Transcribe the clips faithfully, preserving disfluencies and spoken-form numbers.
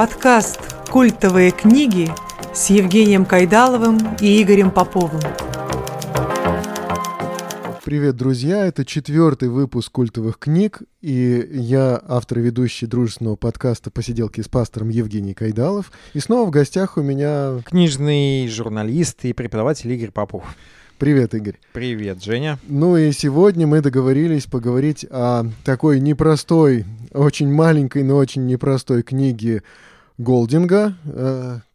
Подкаст «Культовые книги» с Евгением Кайдаловым и Игорем Поповым. Привет, друзья! Это четвертый выпуск «Культовых книг», и я, автор и ведущий дружественного подкаста «Посиделки с пастором» Евгений Кайдалов. И снова в гостях у меня книжный журналист и преподаватель Игорь Попов. Привет, Игорь. Привет, Женя. Ну и сегодня мы договорились поговорить о такой непростой, очень маленькой, но очень непростой книге Голдинга.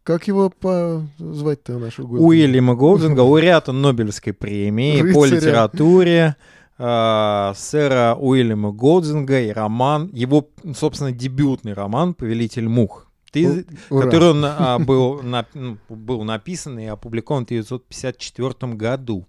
Как его позвать-то, нашего Голдинга? Уильяма Голдинга, лауреата Нобелевской премии Рыцаря. по литературе э, сэра Уильяма Голдинга и роман, его, собственно, дебютный роман «Повелитель мух», ты, который он, а, был, на, был написан и опубликован в тысяча девятьсот пятьдесят четвёртом году.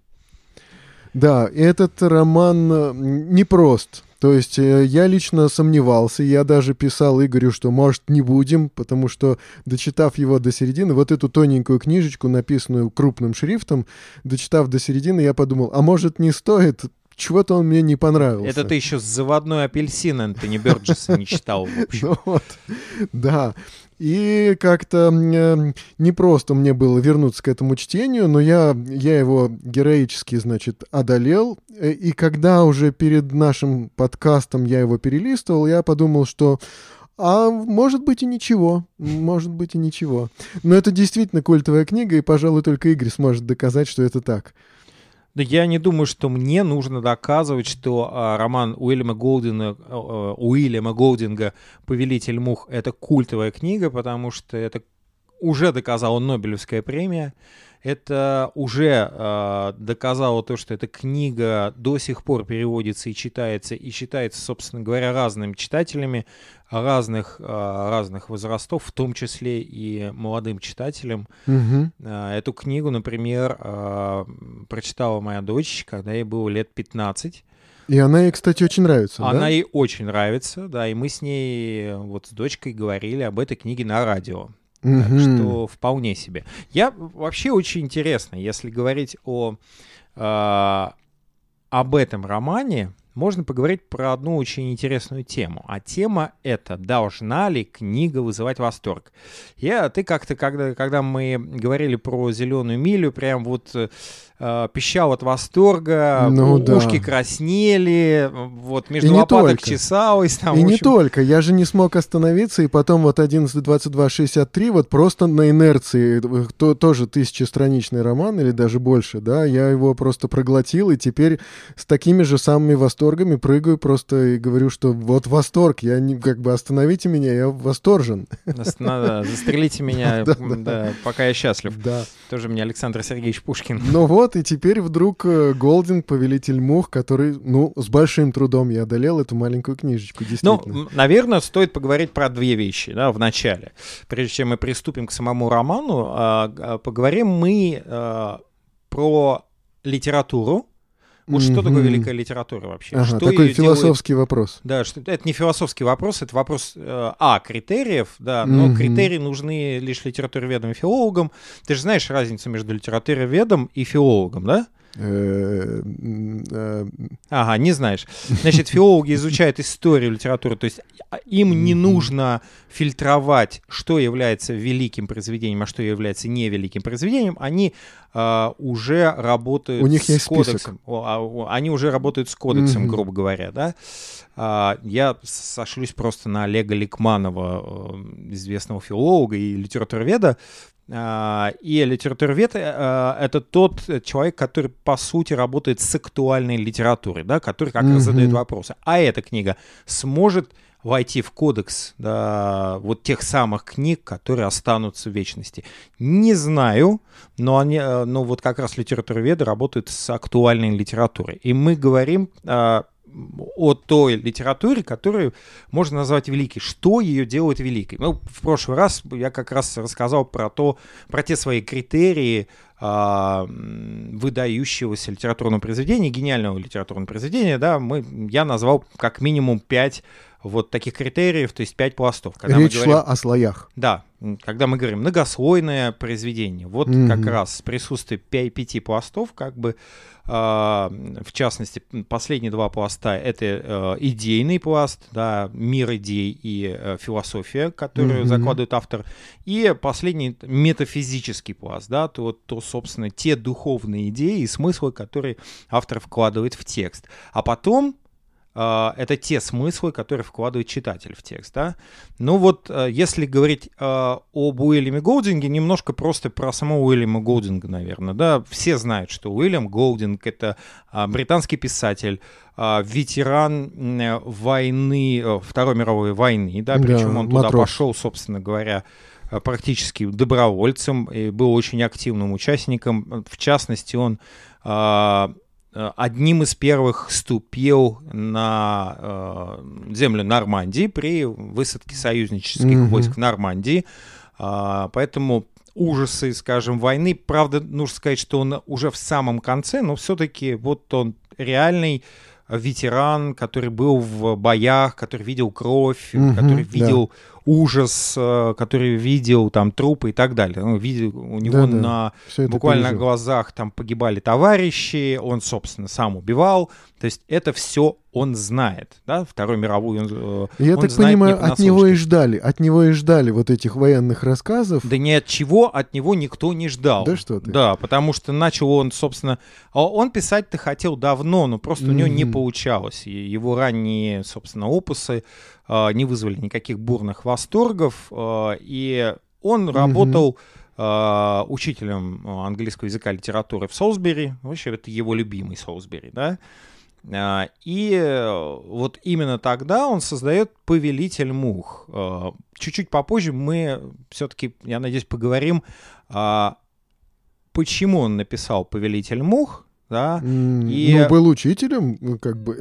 Да, этот роман непрост. То есть я лично сомневался, я даже писал Игорю, что, может, не будем, потому что, дочитав его до середины, вот эту тоненькую книжечку, написанную крупным шрифтом, дочитав до середины, я подумал, а может, не стоит, чего-то он мне не понравился. Это ты еще «Заводной апельсин» Энтони Бёрджеса не читал, в общем. Да. И как-то непросто мне было вернуться к этому чтению, но я, я его героически, значит, одолел. И когда уже перед нашим подкастом я его перелистывал, я подумал, что а может быть и ничего, может быть и ничего. Но это действительно культовая книга, и, пожалуй, только Игорь сможет доказать, что это так. Да, я не думаю, что мне нужно доказывать, что а, роман Уильяма Голдинга, а, Уильяма Голдинга «Повелитель мух» — это культовая книга, потому что это уже доказала Нобелевская премия, это уже а, доказало то, что эта книга до сих пор переводится и читается, и читается, собственно говоря, разными читателями разных, а, разных возрастов, в том числе и молодым читателям. Угу. А, эту книгу, например, а, прочитала моя дочь, когда ей было лет пятнадцать. И она ей, кстати, очень нравится. Она да? ей очень нравится, да, и мы с ней, вот с дочкой, говорили об этой книге на радио. Так mm-hmm. что вполне себе. Я вообще очень интересно, если говорить о, э, об этом романе, можно поговорить про одну очень интересную тему. А тема эта: должна ли книга вызывать восторг? Я, ты как-то, когда, когда мы говорили про «Зеленую милю», прям вот э, пищал от восторга, ну, ушки да. краснели, вот между и лопаток чесалось. Там, и общем... не только. Я же не смог остановиться, и потом вот одиннадцать двадцать два шестьдесят три, вот просто на инерции, то, тоже тысячестраничный роман или даже больше, да, я его просто проглотил, и теперь с такими же самыми восторгами прыгаю просто и говорю, что вот восторг, я не, как бы остановите меня, я восторжен. Надо, застрелите меня, да, да, да, пока я счастлив. Да. Тоже мне Александр Сергеевич Пушкин. Ну вот, и теперь вдруг Голдинг, «Повелитель мух», который, ну, с большим трудом я одолел эту маленькую книжечку, действительно. Ну, наверное, стоит поговорить про две вещи, да, в начале. Прежде чем мы приступим к самому роману, поговорим мы про литературу. Вот mm-hmm. что такое великая литература вообще? Ага, что такой философский делает... вопрос. Да, что... это не философский вопрос, это вопрос, э, а, критериев, да, но mm-hmm. критерии нужны лишь литературоведам и филологам. Ты же знаешь разницу между литературоведом и филологом, да? Ага, не знаешь. Значит, филологи изучают историю литературы, то есть им не нужно фильтровать, что является великим произведением, а что является невеликим произведением. Они а, уже работают У них с есть кодексом. Список. Они уже работают с кодексом, mm-hmm. грубо говоря, да? А, я сошлюсь просто на Олега Ликманова, известного филолога и литературоведа. И литературовед — это тот человек, который, по сути, работает с актуальной литературой, да, который как mm-hmm. раз задает вопросы. А эта книга сможет войти в кодекс, да, вот тех самых книг, которые останутся в вечности? Не знаю, но, они, но вот как раз литературоведы работают с актуальной литературой. И мы говорим о той литературе, которую можно назвать великой. Что ее делает великой? Ну, в прошлый раз я как раз рассказал про то, про те свои критерии э, выдающегося литературного произведения, гениального литературного произведения. Да, мы, я назвал как минимум пять вот таких критериев, то есть пять пластов. Когда Речь мы говорим, шла о слоях. Да, когда мы говорим многослойное произведение, вот угу. как раз присутствие пяти пластов, как бы, э, в частности, последние два пласта — это э, идейный пласт, да, мир идей и э, философия, которую угу. закладывает автор, и последний метафизический пласт, да, то, то, собственно, те духовные идеи и смыслы, которые автор вкладывает в текст. А потом Uh, это те смыслы, которые вкладывает читатель в текст. Да? Ну вот, uh, если говорить uh, об Уильяме Голдинге, немножко просто про самого Уильяма Голдинга, наверное. Да? Все знают, что Уильям Голдинг — это uh, британский писатель, uh, ветеран uh, войны, uh, Второй мировой войны, да? Причем да, он туда матрос. пошел, собственно говоря, практически добровольцем и был очень активным участником. В частности, он... Uh, одним из первых ступил на э, землю Нормандии при высадке союзнических mm-hmm. войск в Нормандии. Э, поэтому ужасы, скажем, войны. Правда, нужно сказать, что он уже в самом конце, но все-таки вот он реальный ветеран, который был в боях, который видел кровь, mm-hmm, который видел да. ужас, который видел там трупы и так далее. Он видел, у него да, на, да. буквально на глазах там погибали товарищи, он, собственно, сам убивал. То есть это все он знает. Да? Вторую мировую он, Я он так знает понимаю, от него и ждали. От него и ждали вот этих военных рассказов. Да ни от чего от него никто не ждал. Да что ты. Да, потому что начал он, собственно... Он писать-то хотел давно, но просто mm-hmm. у него не получалось. Его ранние, собственно, опусы не вызвали никаких бурных восторгов, и он работал mm-hmm. учителем английского языка и литературы в Солсбери, вообще это его любимый Солсбери, да, и вот именно тогда он создает «Повелитель мух». Чуть-чуть попозже мы все-таки, я надеюсь, поговорим, почему он написал «Повелитель мух», да? Mm, и... Ну, был учителем, как бы.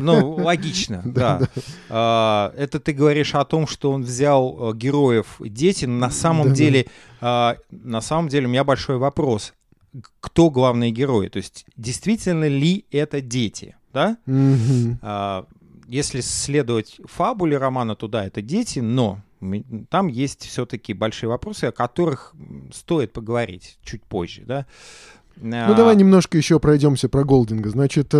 Ну, логично, да. да. А, это ты говоришь о том, что он взял героев дети. На самом да, деле, да. А, на самом деле у меня большой вопрос. Кто главные герои? То есть действительно ли это дети? Да? Mm-hmm. А, если следовать фабуле романа, то да, это дети, но там есть все-таки большие вопросы, о которых стоит поговорить чуть позже, да? Ну, давай немножко еще пройдемся про Голдинга. Значит,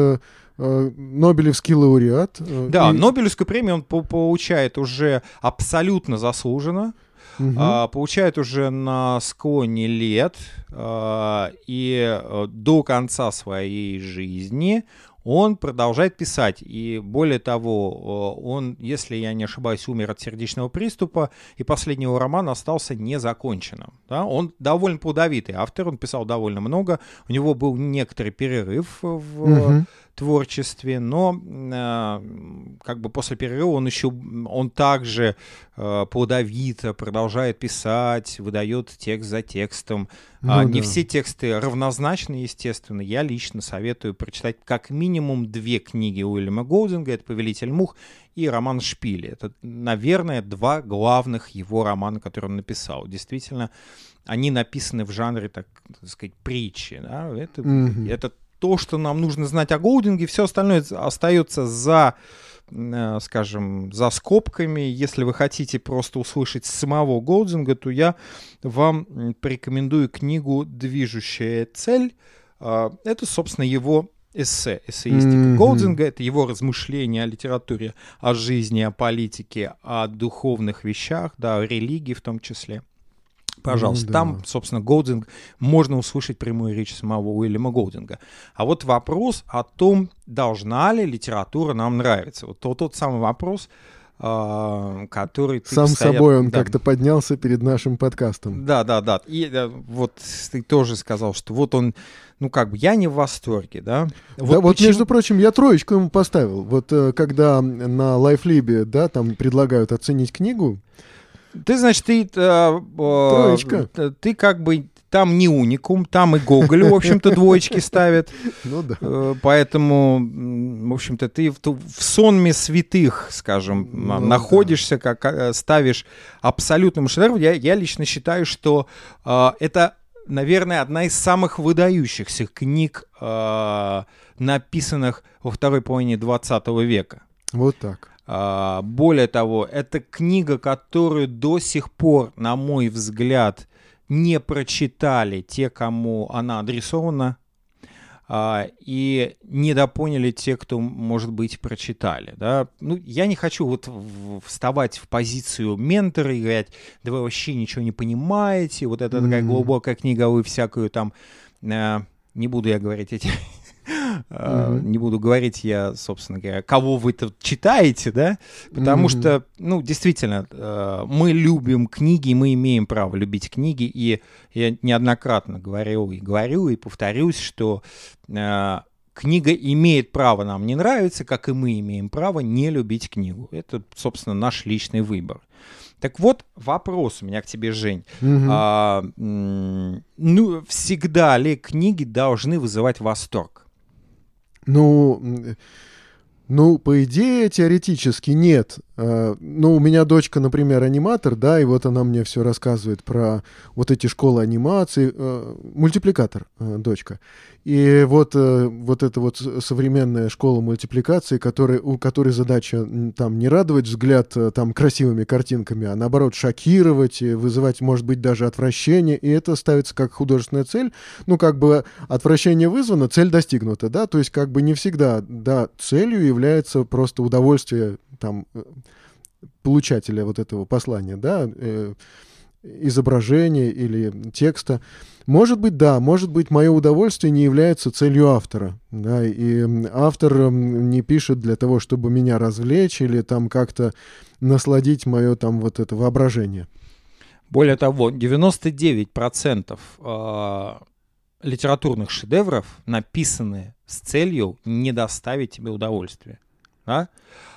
Нобелевский лауреат. Да, и... Нобелевскую премию он получает уже абсолютно заслуженно. Угу. Получает уже на склоне лет. И до конца своей жизни он продолжает писать. И более того, он, если я не ошибаюсь, умер от сердечного приступа, и последний его роман остался незаконченным. Да? Он довольно плодовитый автор, он писал довольно много. У него был некоторый перерыв в угу. творчестве, но э, как бы после перерыва он еще он также э, плодовито продолжает писать, выдает текст за текстом. Ну, а, да. Не все тексты равнозначны, естественно. Я лично советую прочитать как минимум минимум две книги Уильяма Голдинга, это «Повелитель мух» и роман «Шпили». Это, наверное, два главных его романа, которые он написал. Действительно, они написаны в жанре, так, так сказать, притчи. Да? Это, mm-hmm. это то, что нам нужно знать о Голдинге, все остальное остается за, скажем, за скобками. Если вы хотите просто услышать самого Голдинга, то я вам порекомендую книгу «Движущая цель». Это, собственно, его эссе, эссеистика mm-hmm. Голдинга, это его размышления о литературе, о жизни, о политике, о духовных вещах, да, о религии в том числе. Пожалуйста, mm-hmm. там, собственно, Голдинг, можно услышать прямую речь самого Уильяма Голдинга. А вот вопрос о том, должна ли литература нам нравиться. Вот тот, тот самый вопрос, который... Ты Сам постоянно... собой он да. как-то поднялся перед нашим подкастом. Да, да, да. И да, вот ты тоже сказал, что вот он, ну как бы, я не в восторге, да? Вот, да, почему... вот между прочим, я троечку ему поставил. Вот когда на Лайфлибе, да, там предлагают оценить книгу. Ты, значит, ты... Э, э, ты как бы... Там не уникум, там и Гоголь, в общем-то, двоечки ставят. Ну да. Поэтому, в общем-то, ты в сонме святых, скажем, ну, находишься, да. как ставишь абсолютным шедевром. Я, я лично считаю, что э, это, наверное, одна из самых выдающихся книг, э, написанных во второй половине двадцатого века. Вот так. Более того, это книга, которую до сих пор, на мой взгляд, не прочитали те, кому она адресована, и недопоняли те, кто, может быть, прочитали. Да? Ну, я не хочу вот вставать в позицию ментора и говорить, да вы вообще ничего не понимаете, вот это такая mm-hmm. глубокая книга, вы всякую там... Не буду я говорить эти... Mm-hmm. Не буду говорить я, собственно говоря, кого вы тут читаете, да, потому mm-hmm. что, ну, действительно, мы любим книги, мы имеем право любить книги, и я неоднократно говорил и говорю, и повторюсь, что книга имеет право нам не нравиться, как и мы имеем право не любить книгу. Это, собственно, наш личный выбор. Так вот, вопрос у меня к тебе, Жень. Угу. А, ну, всегда ли книги должны вызывать восторг? Ну, ну, по идее, теоретически нет. Ну, у меня дочка, например, аниматор, да, и вот она мне все рассказывает про вот эти школы анимации. Мультипликатор, дочка. И вот, вот эта вот современная школа мультипликации, который, у которой задача там не радовать взгляд там красивыми картинками, а наоборот шокировать, вызывать, может быть, даже отвращение. И это ставится как художественная цель. Ну, как бы отвращение вызвано, цель достигнута, да, то есть как бы не всегда, да, целью является просто удовольствие там получателя вот этого послания, да, э, изображения или текста. Может быть, да, может быть, мое удовольствие не является целью автора, да, и автор не пишет для того, чтобы меня развлечь или там как-то насладить мое там вот это воображение. Более того, девяносто девять процентов литературных шедевров написаны с целью не доставить тебе удовольствия, да?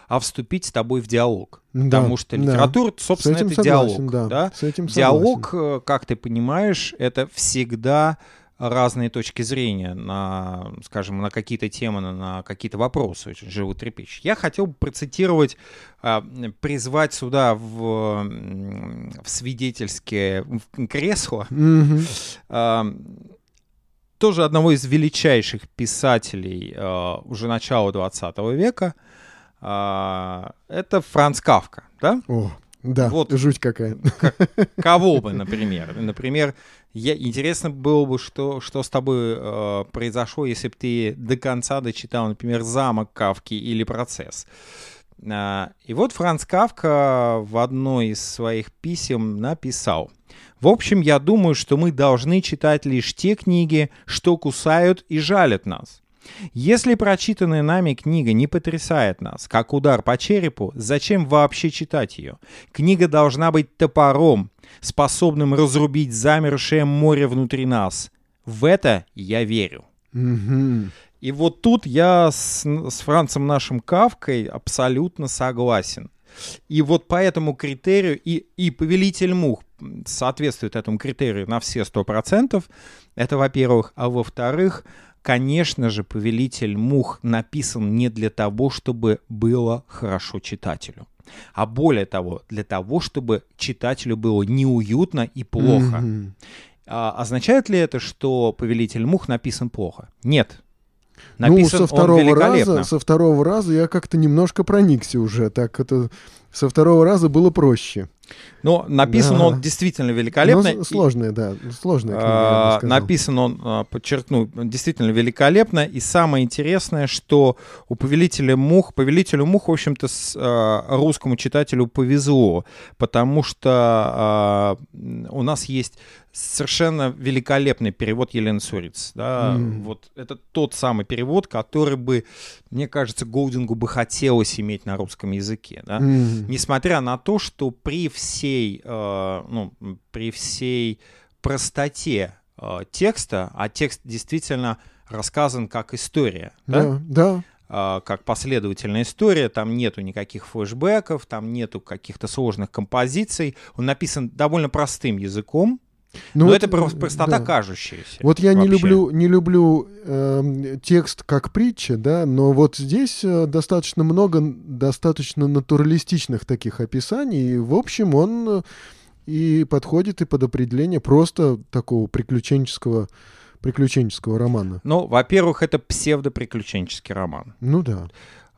А вступить с тобой в диалог. Да, потому что литература, да, собственно, это согласен, диалог. Да, да? С этим диалог, согласен. Как ты понимаешь, это всегда разные точки зрения на, скажем, на какие-то темы, на какие-то вопросы очень животрепещущие. Я хотел бы процитировать, призвать сюда в, в свидетельское кресло mm-hmm. тоже одного из величайших писателей уже начала двадцатого века. Это Франц Кафка, да? О, да, вот жуть какая. Кого бы, например? Например, я, интересно было бы, что, что с тобой э, произошло, если бы ты до конца дочитал, например, «Замок Кафки» или «Процесс». Э, и вот Франц Кафка в одной из своих писем написал. В общем, я думаю, что мы должны читать лишь те книги, что кусают и жалят нас. Если прочитанная нами книга не потрясает нас, как удар по черепу, зачем вообще читать ее? Книга должна быть топором, способным разрубить замершее море внутри нас. В это я верю. Mm-hmm. И вот тут я с, с Францем нашим Кафкой абсолютно согласен. И вот по этому критерию, и, и «Повелитель мух» соответствует этому критерию на все сто процентов. Это, во-первых. А во-вторых... Конечно же, «Повелитель мух» написан не для того, чтобы было хорошо читателю, а более того, для того, чтобы читателю было неуютно и плохо. Mm-hmm. А, означает ли это, что «Повелитель мух» написан плохо? Нет. Написан ну, со второго он великолепно. Раза, со второго раза я как-то немножко проникся уже. Так это со второго раза было проще. Но написан да. он действительно великолепно. Но сложная, и, да, сложная книга, я бы сказал. Написан он, подчеркну, действительно великолепно. И самое интересное, что у «Повелителя мух», «Повелителю мух», в общем-то, с, э, русскому читателю повезло, потому что э, у нас есть совершенно великолепный перевод Елены Суриц. Да? Mm. Вот это тот самый перевод, который бы, мне кажется, Голдингу бы хотелось иметь на русском языке. Да? Mm. Несмотря на то, что при всей, э, ну, при всей простоте э, текста, а текст действительно рассказан как история, да, да, да. Э, как последовательная история, там нету никаких флешбеков, там нету каких-то сложных композиций, он написан довольно простым языком. Но, Но вот, это простота да. кажущаяся. Вот я вообще. не люблю, не люблю э, текст как притча, да, но вот здесь э, достаточно много достаточно натуралистичных таких описаний, и в общем он и подходит и под определение просто такого приключенческого, приключенческого романа. Ну, во-первых, это псевдоприключенческий роман. Ну да.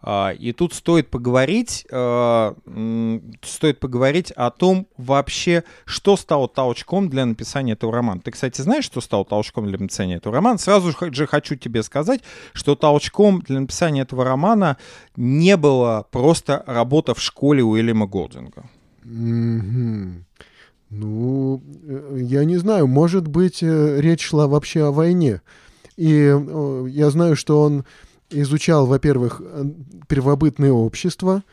И тут стоит поговорить, стоит поговорить о том вообще, что стало толчком для написания этого романа. Ты, кстати, знаешь, что стало толчком для написания этого романа? Сразу же хочу тебе сказать, что толчком для написания этого романа не была просто работа в школе Уильяма Голдинга. Mm-hmm. Ну, я не знаю, может быть, речь шла вообще о войне. И я знаю, что он изучал, во-первых, первобытное общество,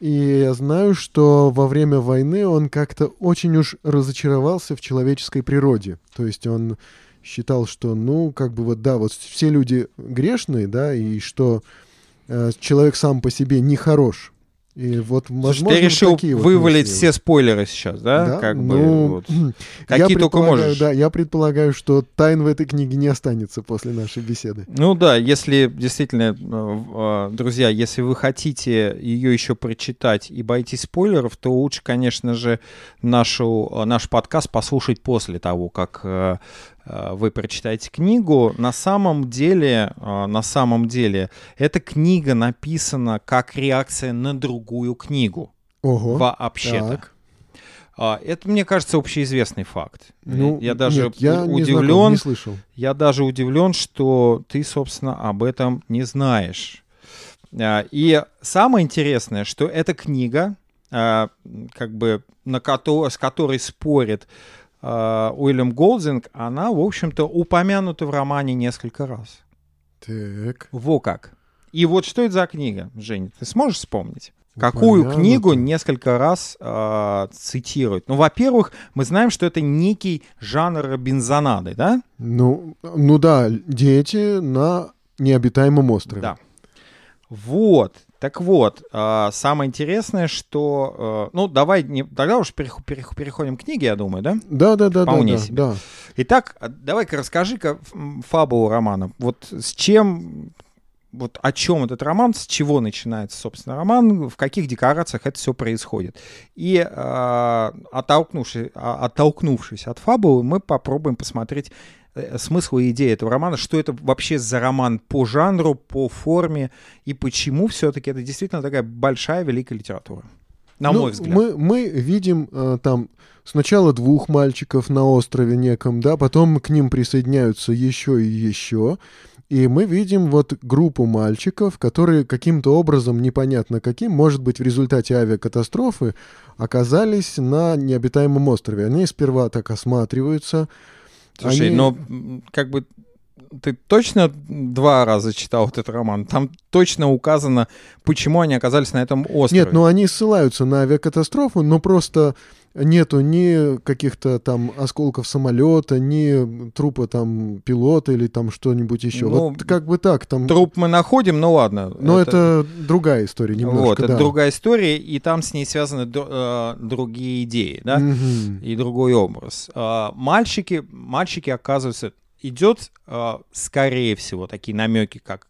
и я знаю, что во время войны он как-то очень уж разочаровался в человеческой природе. То есть он считал, что, ну, как бы вот, да, вот все люди грешные, да, и что э, человек сам по себе нехорош. И вот, возможно, ты решил вот вывалить вот все спойлеры сейчас, да? Да, как ну, бы, вот. Какие только можешь. Да, я предполагаю, что тайн в этой книге не останется после нашей беседы. Ну да, если действительно, друзья, если вы хотите ее еще прочитать и боитесь спойлеров, то лучше, конечно же, нашу, наш подкаст послушать после того, как вы прочитаете книгу. На самом деле, на самом деле, эта книга написана как реакция на другую книгу. Ого, вообще-то. Так. Это, мне кажется, общеизвестный факт. Ну, я даже нет, я удивлен, не знаком, не слышал. Я даже удивлен, что ты, собственно, об этом не знаешь. И самое интересное, что эта книга, как бы, на кото- с которой спорит Уильям Голдинг, она, в общем-то, упомянута в романе несколько раз. Так. Во как. И вот что это за книга, Женя? Ты сможешь вспомнить? Какую Упомянуто. Книгу несколько раз э, цитируют? Ну, во-первых, мы знаем, что это некий жанр Робинзонады, да? Ну, ну да, дети на необитаемом острове. Да. Вот. Так вот, самое интересное, что... Ну, давай, не, тогда уж переходим к книге, я думаю, да? Да-да-да. Вполне да, себе. Да. Итак, давай-ка расскажи-ка фабулу романа. Вот с чем... Вот о чем этот роман, с чего начинается, собственно, роман, в каких декорациях это все происходит. И оттолкнувшись, оттолкнувшись от фабулы, мы попробуем посмотреть смысл и идею этого романа, что это вообще за роман по жанру, по форме, и почему все-таки это действительно такая большая, великая литература, на ну, мой взгляд. Мы, мы видим э, там сначала двух мальчиков на острове неком, да, потом к ним присоединяются еще и еще, и мы видим вот группу мальчиков, которые каким-то образом, непонятно каким, может быть, в результате авиакатастрофы оказались на необитаемом острове. Они сперва так осматриваются. Слушай, Они... но как бы ты точно два раза читал этот роман? Там точно указано, почему они оказались на этом острове. Нет, ну они ссылаются на авиакатастрофу, но просто нету ни каких-то там осколков самолета, ни трупа там пилота или там что-нибудь еще. Ну, вот как бы так. Там... Труп мы находим, ну ладно. Но это, это другая история немножко. Вот, это да. другая история, и там с ней связаны д- другие идеи, да, угу. и другой образ. Мальчики, мальчики оказываются... Идет, скорее всего, такие намеки, как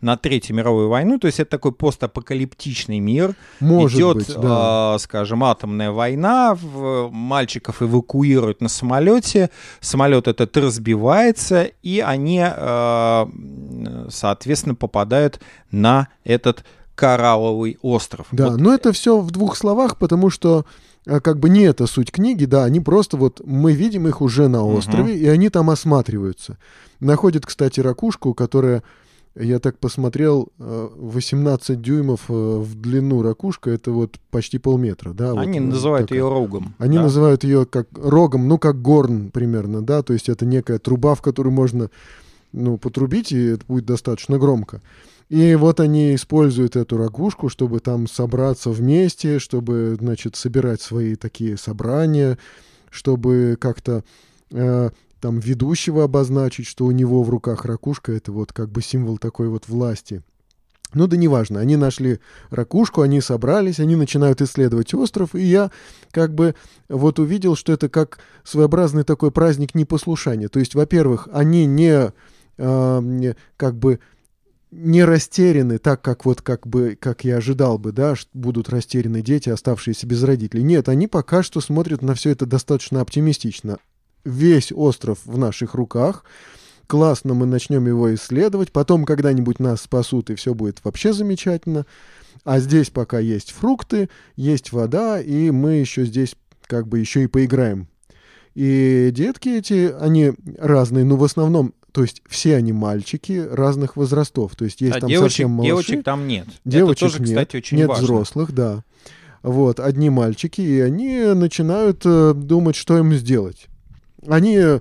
на Третью мировую войну. То есть это такой постапокалиптичный мир. Может Идет, быть, да. скажем, атомная война. Мальчиков эвакуируют на самолете. Самолет этот разбивается, и они, соответственно, попадают на этот коралловый остров. Да, вот. Но это все в двух словах, потому что как бы не это суть книги, да, они просто вот, мы видим их уже на острове, uh-huh. и они там осматриваются. Находят, кстати, ракушку, которая, я так посмотрел, восемнадцать дюймов в длину ракушка, это вот почти полметра, да. Они вот, называют так, ее рогом. Они да? называют ее как рогом, ну, как горн примерно, да, то есть это некая труба, в которую можно, ну, потрубить, и это будет достаточно громко. И вот они используют эту ракушку, чтобы там собраться вместе, чтобы, значит, собирать свои такие собрания, чтобы как-то э, там ведущего обозначить, что у него в руках ракушка, это вот как бы символ такой вот власти. Ну да неважно, они нашли ракушку, они собрались, они начинают исследовать остров, и я как бы вот увидел, что это как своеобразный такой праздник непослушания. То есть, во-первых, они не э, как бы... не растеряны так, как вот как бы, как я ожидал бы, да, будут растеряны дети, оставшиеся без родителей. Нет, они пока что смотрят на все это достаточно оптимистично. Весь остров в наших руках, классно, мы начнем его исследовать, потом когда-нибудь нас спасут, и все будет вообще замечательно. А здесь пока есть фрукты, есть вода, и мы еще здесь как бы еще и поиграем. И детки эти, они разные, но в основном, то есть все они мальчики разных возрастов. То есть есть а там девочек, совсем малыши. Девочек там нет. Девочек это тоже, нет, кстати, очень нет важно. Взрослых, да. Вот, одни мальчики, и они начинают э, думать, что им сделать. Они э,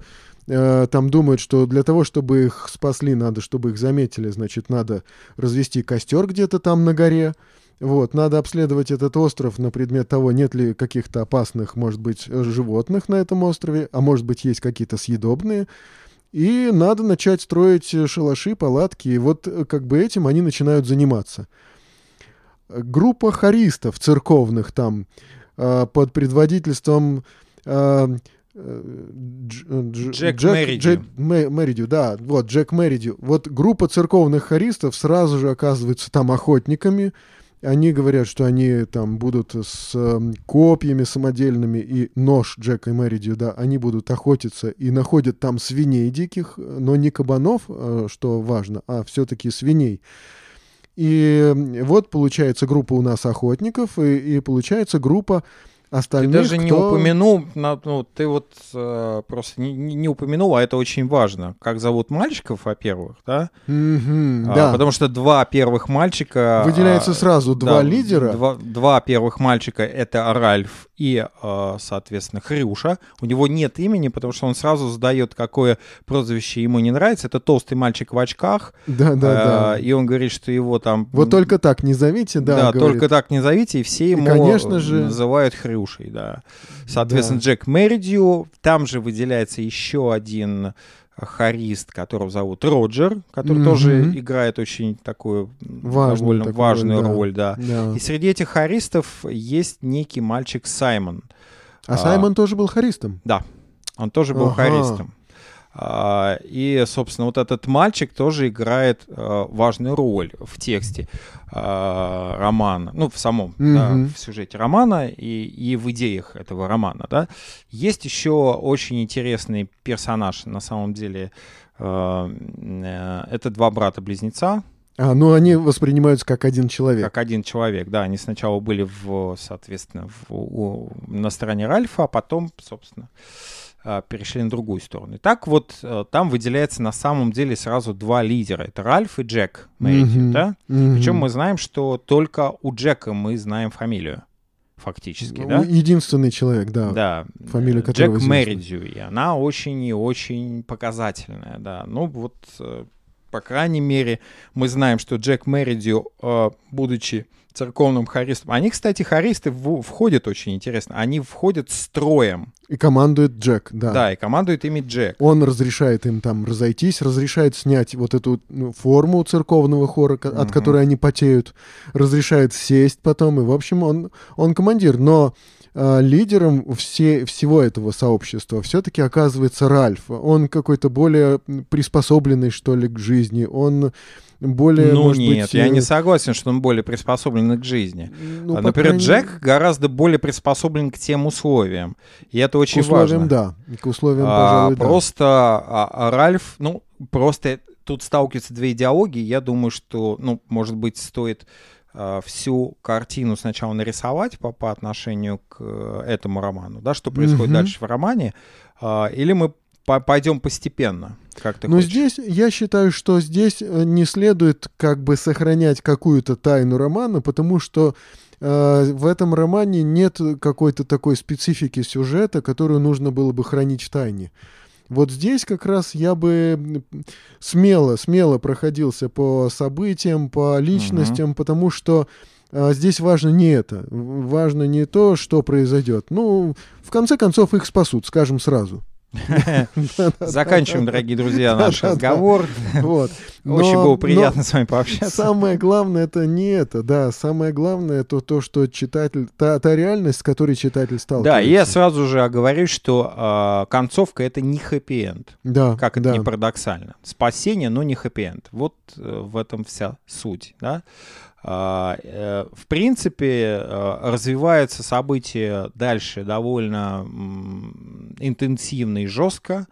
там думают, что для того, чтобы их спасли, надо, чтобы их заметили, значит, надо развести костер где-то там на горе. Вот, надо обследовать этот остров на предмет того, нет ли каких-то опасных, может быть, животных на этом острове, а может быть, есть какие-то съедобные. И надо начать строить шалаши, палатки, и вот как бы этим они начинают заниматься. Группа хористов церковных там под предводительством Джек Мэридью, да, вот Джек Мэридью. Вот группа церковных хористов сразу же оказывается там охотниками. Они говорят, что они там будут с копьями самодельными и нож Джека Мэридью, да, они будут охотиться и находят там свиней диких, но не кабанов, что важно, а все-таки свиней. И вот получается группа у нас охотников, и, и получается группа остальных, кто... Ты даже кто... не упомянул, ну, ты вот э, просто не, не упомянул, а это очень важно. Как зовут мальчиков, во-первых, да? Mm-hmm, а, да. Потому что два первых мальчика... Выделяется сразу два да, лидера. Два, два первых мальчика — это Ральф и, э, соответственно, Хрюша. У него нет имени, потому что он сразу задает, какое прозвище ему не нравится. Это толстый мальчик в очках. Да, да, э, да. И он говорит, что его там... Вот только так не зовите, да, Да, говорит. только так не зовите, и все ему и, конечно же... называют Хрюша. Хрюшей, да. Соответственно, да. Джек Мэридью. Там же выделяется еще один хорист, которого зовут Роджер, который mm-hmm. тоже играет очень такую важную, довольно такой, важную да. роль. Да. Да. И среди этих хористов есть некий мальчик Саймон. А, а Саймон тоже был хористом? Да, он тоже был ага. хористом. А, и, собственно, вот этот мальчик тоже играет а, важную роль в тексте а, романа, ну, в самом, mm-hmm. да, в сюжете романа и, и в идеях этого романа, да. Есть еще очень интересный персонаж, на самом деле, а, это два брата-близнеца. А, ну, они воспринимаются как один человек. Как один человек, да. Они сначала были, в, соответственно, в, у, на стороне Ральфа, а потом, собственно... перешли на другую сторону. И так вот там выделяется на самом деле сразу два лидера. Это Ральф и Джек Мэридью, mm-hmm. да? Mm-hmm. Причем мы знаем, что только у Джека мы знаем фамилию, фактически, ну, да? Единственный человек, да. Да. Фамилия которого Джек Мэридью, и она очень и очень показательная, да. Ну вот, по крайней мере, мы знаем, что Джек Мэридью, будучи церковным хористом. Они, кстати, хористы входят очень интересно. Они входят строем. И командует Джек, да. Да, и командует ими Джек. Он разрешает им там разойтись, разрешает снять вот эту форму церковного хора, от угу. которой они потеют, разрешает сесть потом. И, в общем, он, он командир. Но э, лидером все, всего этого сообщества все-таки оказывается Ральф. Он какой-то более приспособленный, что ли, к жизни. Он... Более, ну может нет, быть, я э... не согласен, что он более приспособлен к жизни. Ну, Например, крайней... Джек гораздо более приспособлен к тем условиям. И это очень к условиям, важно. Да. К условиям, а, пожалуй, просто да. а, а Ральф, ну, просто тут сталкиваются две идеологии. Я думаю, что, ну, может быть, стоит а, всю картину сначала нарисовать по, по отношению к этому роману, да, что происходит mm-hmm. дальше в романе, а, или мы пойдем постепенно, как ты Но хочешь. Здесь, я считаю, что здесь не следует как бы сохранять какую-то тайну романа, потому что э, в этом романе нет какой-то такой специфики сюжета, которую нужно было бы хранить в тайне. Вот здесь как раз я бы смело, смело проходился по событиям, по личностям, угу. потому что э, здесь важно не это, важно не то, что произойдет. Ну, в конце концов, их спасут, скажем сразу. Заканчиваем, дорогие друзья, наш разговор. Очень было приятно с вами пообщаться. Самое главное — это не это, да. Самое главное — это то, что читатель, та реальность, с которой читатель сталкивается. Да, я сразу же оговорюсь, что концовка — это не хэппи-энд. Да. Как это не парадоксально. Спасение, но не хэппи-энд. Вот в этом вся суть, да. В принципе, развиваются события дальше довольно интенсивно и жестко.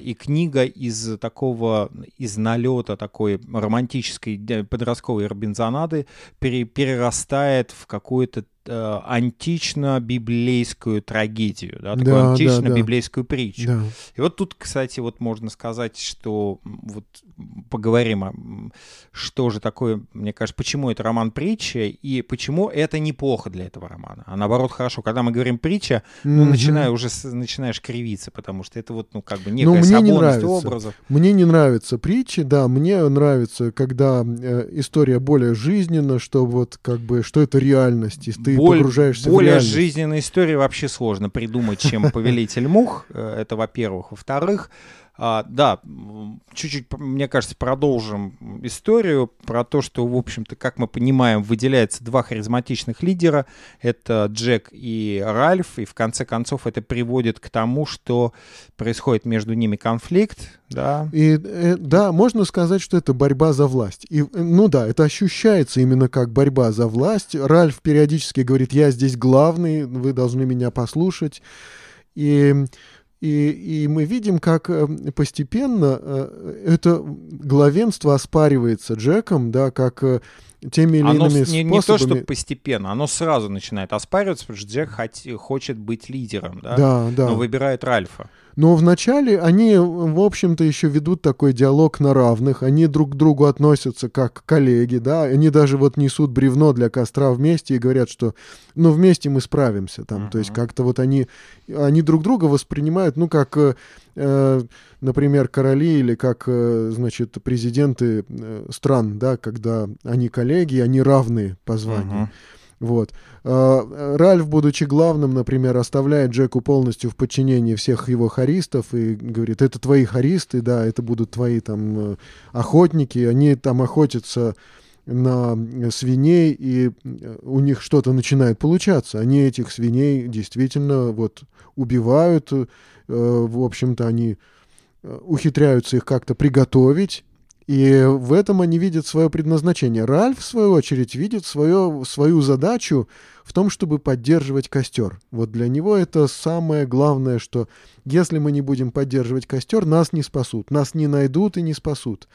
И книга из такого, из налета такой романтической подростковой робинзонады перерастает в какую-то антично-библейскую трагедию, да, такую да, антично-библейскую да, да. притчу. Да. И вот тут, кстати, вот можно сказать, что вот поговорим о что же такое, мне кажется, почему это роман притча и почему это неплохо для этого романа. А наоборот, хорошо, когда мы говорим притча, mm-hmm. ну, начинаю уже с, начинаешь кривиться, потому что это вот, ну, как бы некая соборность образов. Мне не нравятся притчи, да, мне нравится, когда э, история более жизненна, что вот как бы, что это реальность, и ты Боль, погружаешься более в реальность. Более жизненной истории вообще сложно придумать, чем «Повелитель мух». Это, во-первых. Во-вторых, да, чуть-чуть, мне кажется, продолжим историю про то, что, в общем-то, как мы понимаем, выделяются два харизматичных лидера. Это Джек и Ральф. И, в конце концов, это приводит к тому, что происходит между ними конфликт. Да. И, да, можно сказать, что это борьба за власть. И, ну да, это ощущается именно как борьба за власть. Ральф периодически говорит: «Я здесь главный, вы должны меня послушать». И... И, и мы видим, как постепенно это главенство оспаривается Джеком, да, как теми или иными оно, способами. Не, не то, что постепенно, оно сразу начинает оспариваться, потому что Джек хоть, хочет быть лидером, да? Да, да. Но выбирает Ральфа. Но вначале они, в общем-то, еще ведут такой диалог на равных, они друг к другу относятся как коллеги, да, они даже вот несут бревно для костра вместе и говорят, что, ну, вместе мы справимся, там, uh-huh. то есть как-то вот они, они друг друга воспринимают, ну, как, э, например, короли или как, э, значит, президенты стран, да, когда они коллеги, они равны по званию. Uh-huh. Вот. Ральф, будучи главным, например, оставляет Джеку полностью в подчинении всех его хористов и говорит: это твои хористы, да, это будут твои там охотники, они там охотятся на свиней, и у них что-то начинает получаться. Они этих свиней действительно вот убивают, в общем-то, они ухитряются их как-то приготовить. И в этом они видят свое предназначение. Ральф, в свою очередь, видит свое, свою задачу в том, чтобы поддерживать костер. Вот для него это самое главное, что если мы не будем поддерживать костер, нас не спасут, нас не найдут и не спасут.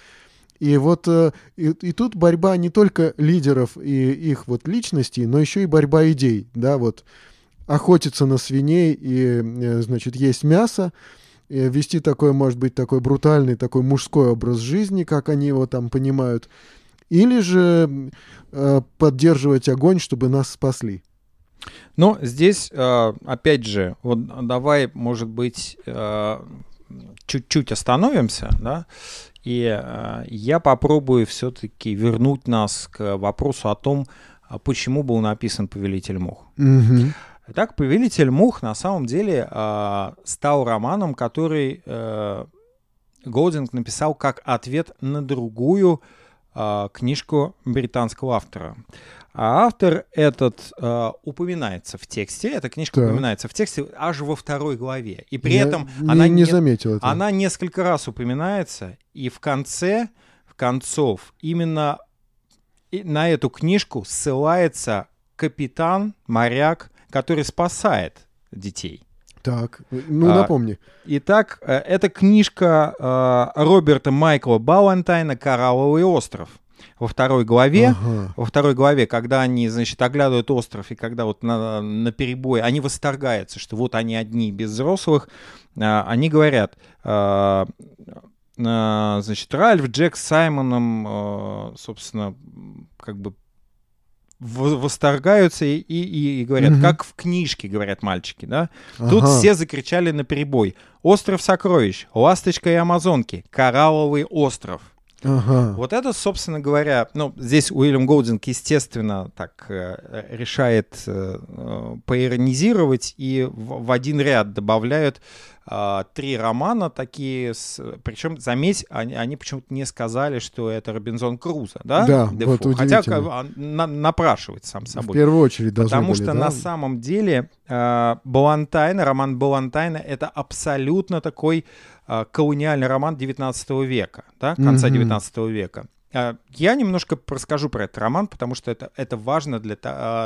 И вот и, и тут борьба не только лидеров и их вот личностей, но еще и борьба идей. Да, вот охотиться на свиней и, значит, есть мясо. Вести такой, может быть, такой брутальный, такой мужской образ жизни, как они его там понимают, или же э, поддерживать огонь, чтобы нас спасли. Но здесь, э, опять же, вот давай, может быть, э, чуть-чуть остановимся, да, и э, я попробую все-таки вернуть нас к вопросу о том, почему был написан «Повелитель мух». Угу. Итак, «Повелитель мух» на самом деле э, стал романом, который э, Голдинг написал как ответ на другую э, книжку британского автора. А автор этот э, упоминается в тексте, эта книжка да. упоминается в тексте аж во второй главе. И при Я этом не, она, не заметил это. Она несколько раз упоминается, и в конце в концов именно на эту книжку ссылается капитан, моряк, который спасает детей. Так, ну напомни. Итак, это книжка Роберта Майкла Баллантайна «Коралловый остров». Во второй главе, ага. во второй главе, когда они, значит, оглядывают остров, и когда вот на, на перебой они восторгаются, что вот они одни без взрослых, они говорят, значит, Ральф, Джек с Саймоном, собственно, как бы восторгаются и, и, и говорят, угу. как в книжке, говорят мальчики, да? Ага. Тут все закричали наперебой: «Остров сокровищ», «Ласточка и амазонки», «Коралловый остров». Ага. Вот это, собственно говоря, ну, здесь Уильям Голдинг, естественно, так решает э, поиронизировать, и в, в один ряд добавляют э, три романа такие, с, причем, заметь, они, они почему-то не сказали, что это «Робинзон Крузо», да? Да, Дефо. Вот удивительно. Хотя на, напрашивает сам собой. В первую очередь должны Потому были, что да? на самом деле э, Баллантайна, роман Баллантайна — это абсолютно такой колониальный роман девятнадцатого века, да, конца девятнадцатого века. Я немножко расскажу про этот роман, потому что это, это важно для,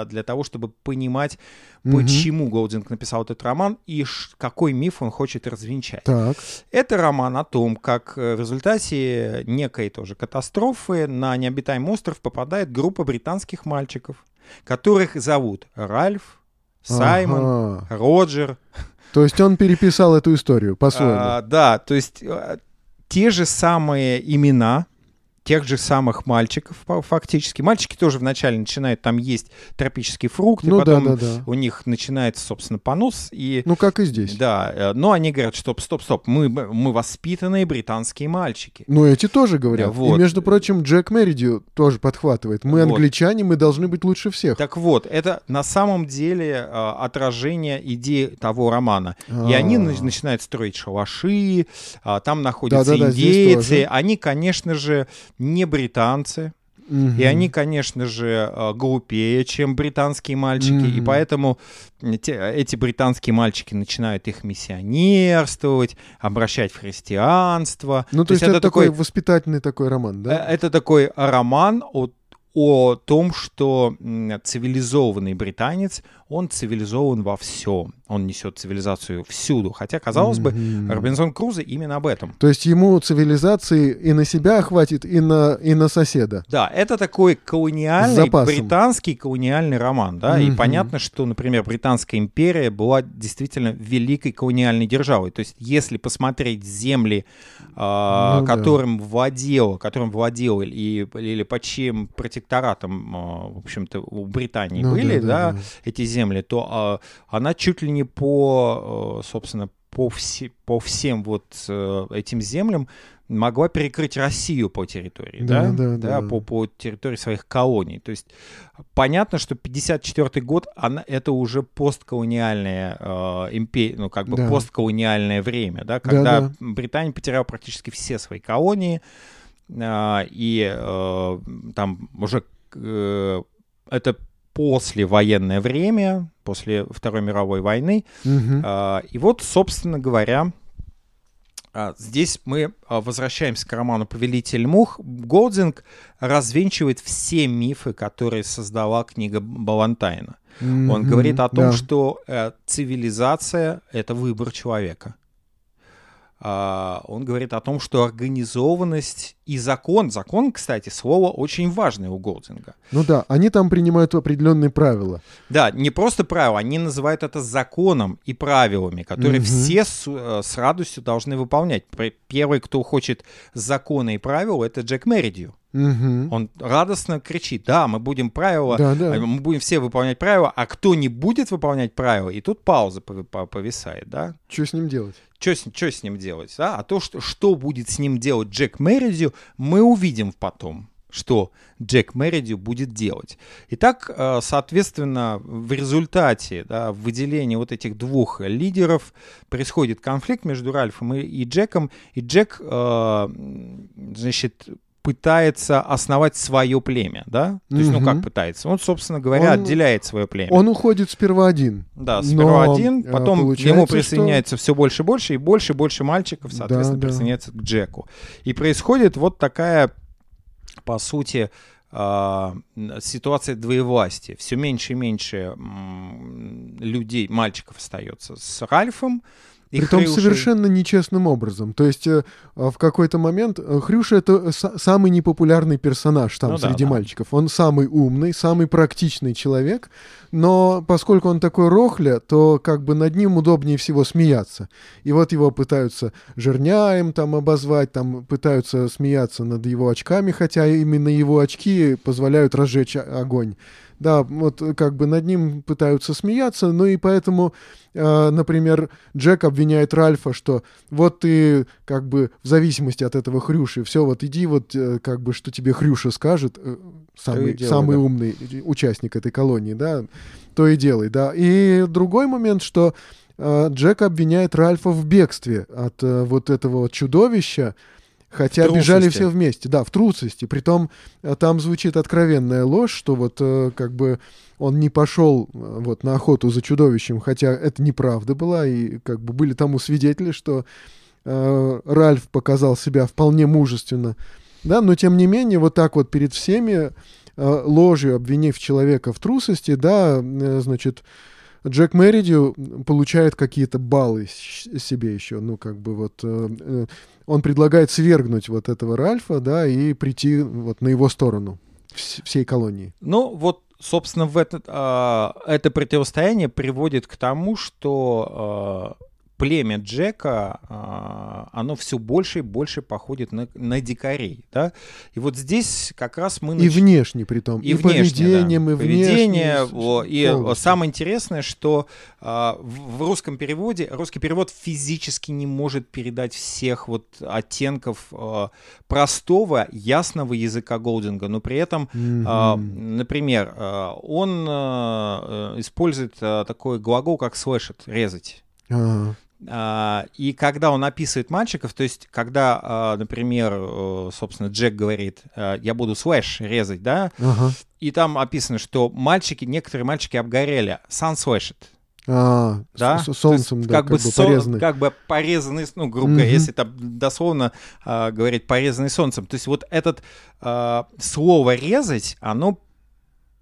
для того, чтобы понимать, mm-hmm. почему Голдинг написал этот роман и какой миф он хочет развенчать. Так. Это роман о том, как в результате некой тоже катастрофы на необитаемый остров попадает группа британских мальчиков, которых зовут Ральф, Саймон, ага. Роджер. То есть он переписал эту историю по-своему. А, да, то есть те же самые имена тех же самых мальчиков фактически. Мальчики тоже вначале начинают там есть тропические фрукты, ну, потом да, да, да. у них начинается, собственно, понос. И, ну, как и здесь. Да, но они говорят, стоп, стоп, стоп, мы, мы воспитанные британские мальчики. Ну, эти тоже говорят. Вот. И, между прочим, Джек Мериди тоже подхватывает. Мы вот. англичане, мы должны быть лучше всех. Так вот, это на самом деле отражение идеи того романа. А-а-а. И они начинают строить шалаши, там находятся да, индейцы. Да, да, они, конечно же, не британцы, угу. и они, конечно же, глупее, чем британские мальчики, угу. и поэтому те, эти британские мальчики начинают их миссионерствовать, обращать в христианство. Ну, то, то есть, есть это такой воспитательный такой роман, да? Это такой роман о, о том, что цивилизованный британец, он цивилизован во всем. Он несет цивилизацию всюду. Хотя, казалось mm-hmm. бы, Робинзон Крузо именно об этом. То есть ему цивилизации и на себя хватит, и на, и на соседа. Да, это такой колониальный, британский колониальный роман. Да? Mm-hmm. И понятно, что, например, Британская империя была действительно великой колониальной державой. То есть если посмотреть земли, э, ну, которым, да. владела, которым владела и, или под чьим протекторатом, э, в общем-то, у Британии ну, были, да, да, да, да. эти земли, земли, то э, она чуть ли не по, э, собственно, по, все, по всем вот э, этим землям могла перекрыть Россию по территории, да, да, да, да, да. По, по территории своих колоний. То есть понятно, что пятьдесят четвёртый год она, это уже постколониальная э, империя, ну как бы да. постколониальное время, да, когда да, да. Британия потеряла практически все свои колонии э, и э, там уже э, это послевоенное время, после Второй мировой войны. Угу. А, и вот, собственно говоря, а, здесь мы возвращаемся к роману «Повелитель мух». Голдинг развенчивает все мифы, которые создала книга Балантайна. Угу. Он говорит о том, да. что э, цивилизация — это выбор человека. Uh, он говорит о том, что организованность и закон, закон, кстати, слово очень важное у Голдинга. Ну да, они там принимают определенные правила. Да, не просто правила, они называют это законом и правилами, которые uh-huh. все с, с радостью должны выполнять. Первый, кто хочет законы и правила, это Джек Меридью. Угу. Он радостно кричит: да, мы будем правила, да, да. мы будем все выполнять правила, а кто не будет выполнять правила, и тут пауза повисает, да? Что с ним делать? Что с, что с ним делать, да? А то, что, что будет с ним делать Джек Меридью, мы увидим потом, что Джек Меридью будет делать. Итак, соответственно, в результате да, выделения вот этих двух лидеров происходит конфликт между Ральфом и Джеком, и Джек, значит, пытается основать свое племя, да? То есть, угу. ну как пытается? Он, собственно говоря, он, отделяет свое племя. Он уходит сперва один. Да, сперва но, один, потом к нему присоединяется что... все больше и больше, и больше и больше мальчиков, соответственно, да, да. присоединяется к Джеку. И происходит вот такая, по сути, э, ситуация двоевластия. Все меньше и меньше м- людей, мальчиков остается с Ральфом, и притом Хрюшей. Совершенно нечестным образом. То есть э, в какой-то момент э, Хрюша — это с- самый непопулярный персонаж там ну, среди да, мальчиков. Да. Он самый умный, самый практичный человек, но поскольку он такой рохля, то как бы над ним удобнее всего смеяться. И вот его пытаются жирняем там обозвать, там пытаются смеяться над его очками, хотя именно его очки позволяют разжечь огонь. Да, вот как бы над ним пытаются смеяться, ну и поэтому, э, например, Джек обвиняет Ральфа, что вот ты как бы в зависимости от этого Хрюши, все, вот иди вот э, как бы, что тебе Хрюша скажет, э, самый, делай, самый да. умный участник этой колонии, да, то и делай, да. И другой момент, что э, Джек обвиняет Ральфа в бегстве от э, вот этого вот чудовища, хотя бежали все вместе, да, в трусости. Притом там звучит откровенная ложь, что вот э, как бы он не пошел э, вот на охоту за чудовищем, хотя это неправда была, и как бы были тому свидетели, что э, Ральф показал себя вполне мужественно Да, но тем не менее, вот так вот перед всеми э, ложью, обвинив человека в трусости, да, э, значит, Джек Меридью получает какие-то баллы себе еще, ну, как бы вот, э, он предлагает свергнуть вот этого Ральфа, да, и прийти вот на его сторону всей колонии. Ну, вот, собственно, в этот, э, это противостояние приводит к тому, что... Э, племя Джека, оно все больше и больше походит на, на дикарей, да, и вот здесь как раз мы... Нач... И внешне при том, и, и внешне, поведением, да. и поведение, внешне. И самое интересное, что в русском переводе, русский перевод физически не может передать всех вот оттенков простого, ясного языка Голдинга, но при этом, угу. например, он использует такой глагол, как слэшет, резать. Uh-huh. И когда он описывает мальчиков, то есть когда, например, собственно, Джек говорит, я буду слэш резать, да, uh-huh. и там описано, что мальчики, некоторые мальчики обгорели, sun слэшит. А, да? С солнцем, есть, да, как, как бы, бы порезанный. Как бы порезанный, ну, грубо говоря, угу. если там дословно а, говорить порезанный солнцем. То есть вот это а, слово резать, оно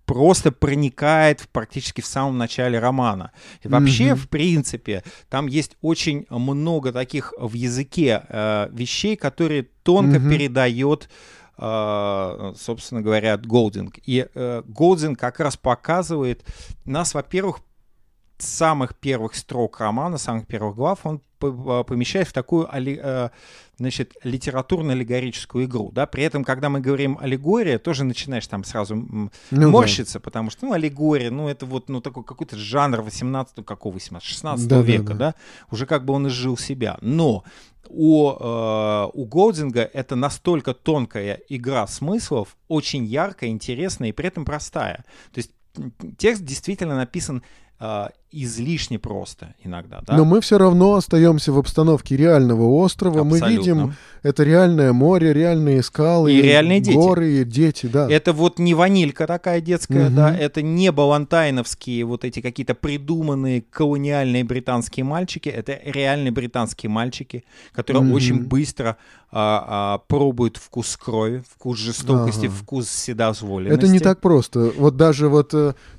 просто проникает в, практически в самом начале романа. И вообще, mm-hmm. в принципе, там есть очень много таких в языке э, вещей, которые тонко mm-hmm. передает, э, собственно говоря, Голдинг. И э, Голдинг как раз показывает нас, во-первых, с самых первых строк романа, самых первых глав, он помещает в такую, значит, литературно-аллегорическую игру, да, при этом, когда мы говорим аллегория, тоже начинаешь там сразу ну, морщиться, да. потому что, ну, аллегория, ну, это вот, ну, такой какой-то жанр восемнадцатого, какого восемнадцатого, шестнадцатого да, века, да, да. да, уже как бы он изжил себя, но у, э, у Голдинга это настолько тонкая игра смыслов, очень яркая, интересная и при этом простая, то есть текст действительно написан излишне просто иногда. Да? Но мы все равно остаемся в обстановке реального острова. Абсолютно. Мы видим это реальное море, реальные скалы, и реальные горы, дети. И дети, да. Это вот не ванилька такая детская, угу. да, это не балантайновские вот эти какие-то придуманные колониальные британские мальчики, это реальные британские мальчики, которые угу. очень быстро а, а, пробуют вкус крови, вкус жестокости, ага. вкус вседозволенности. Это не так просто. Вот даже вот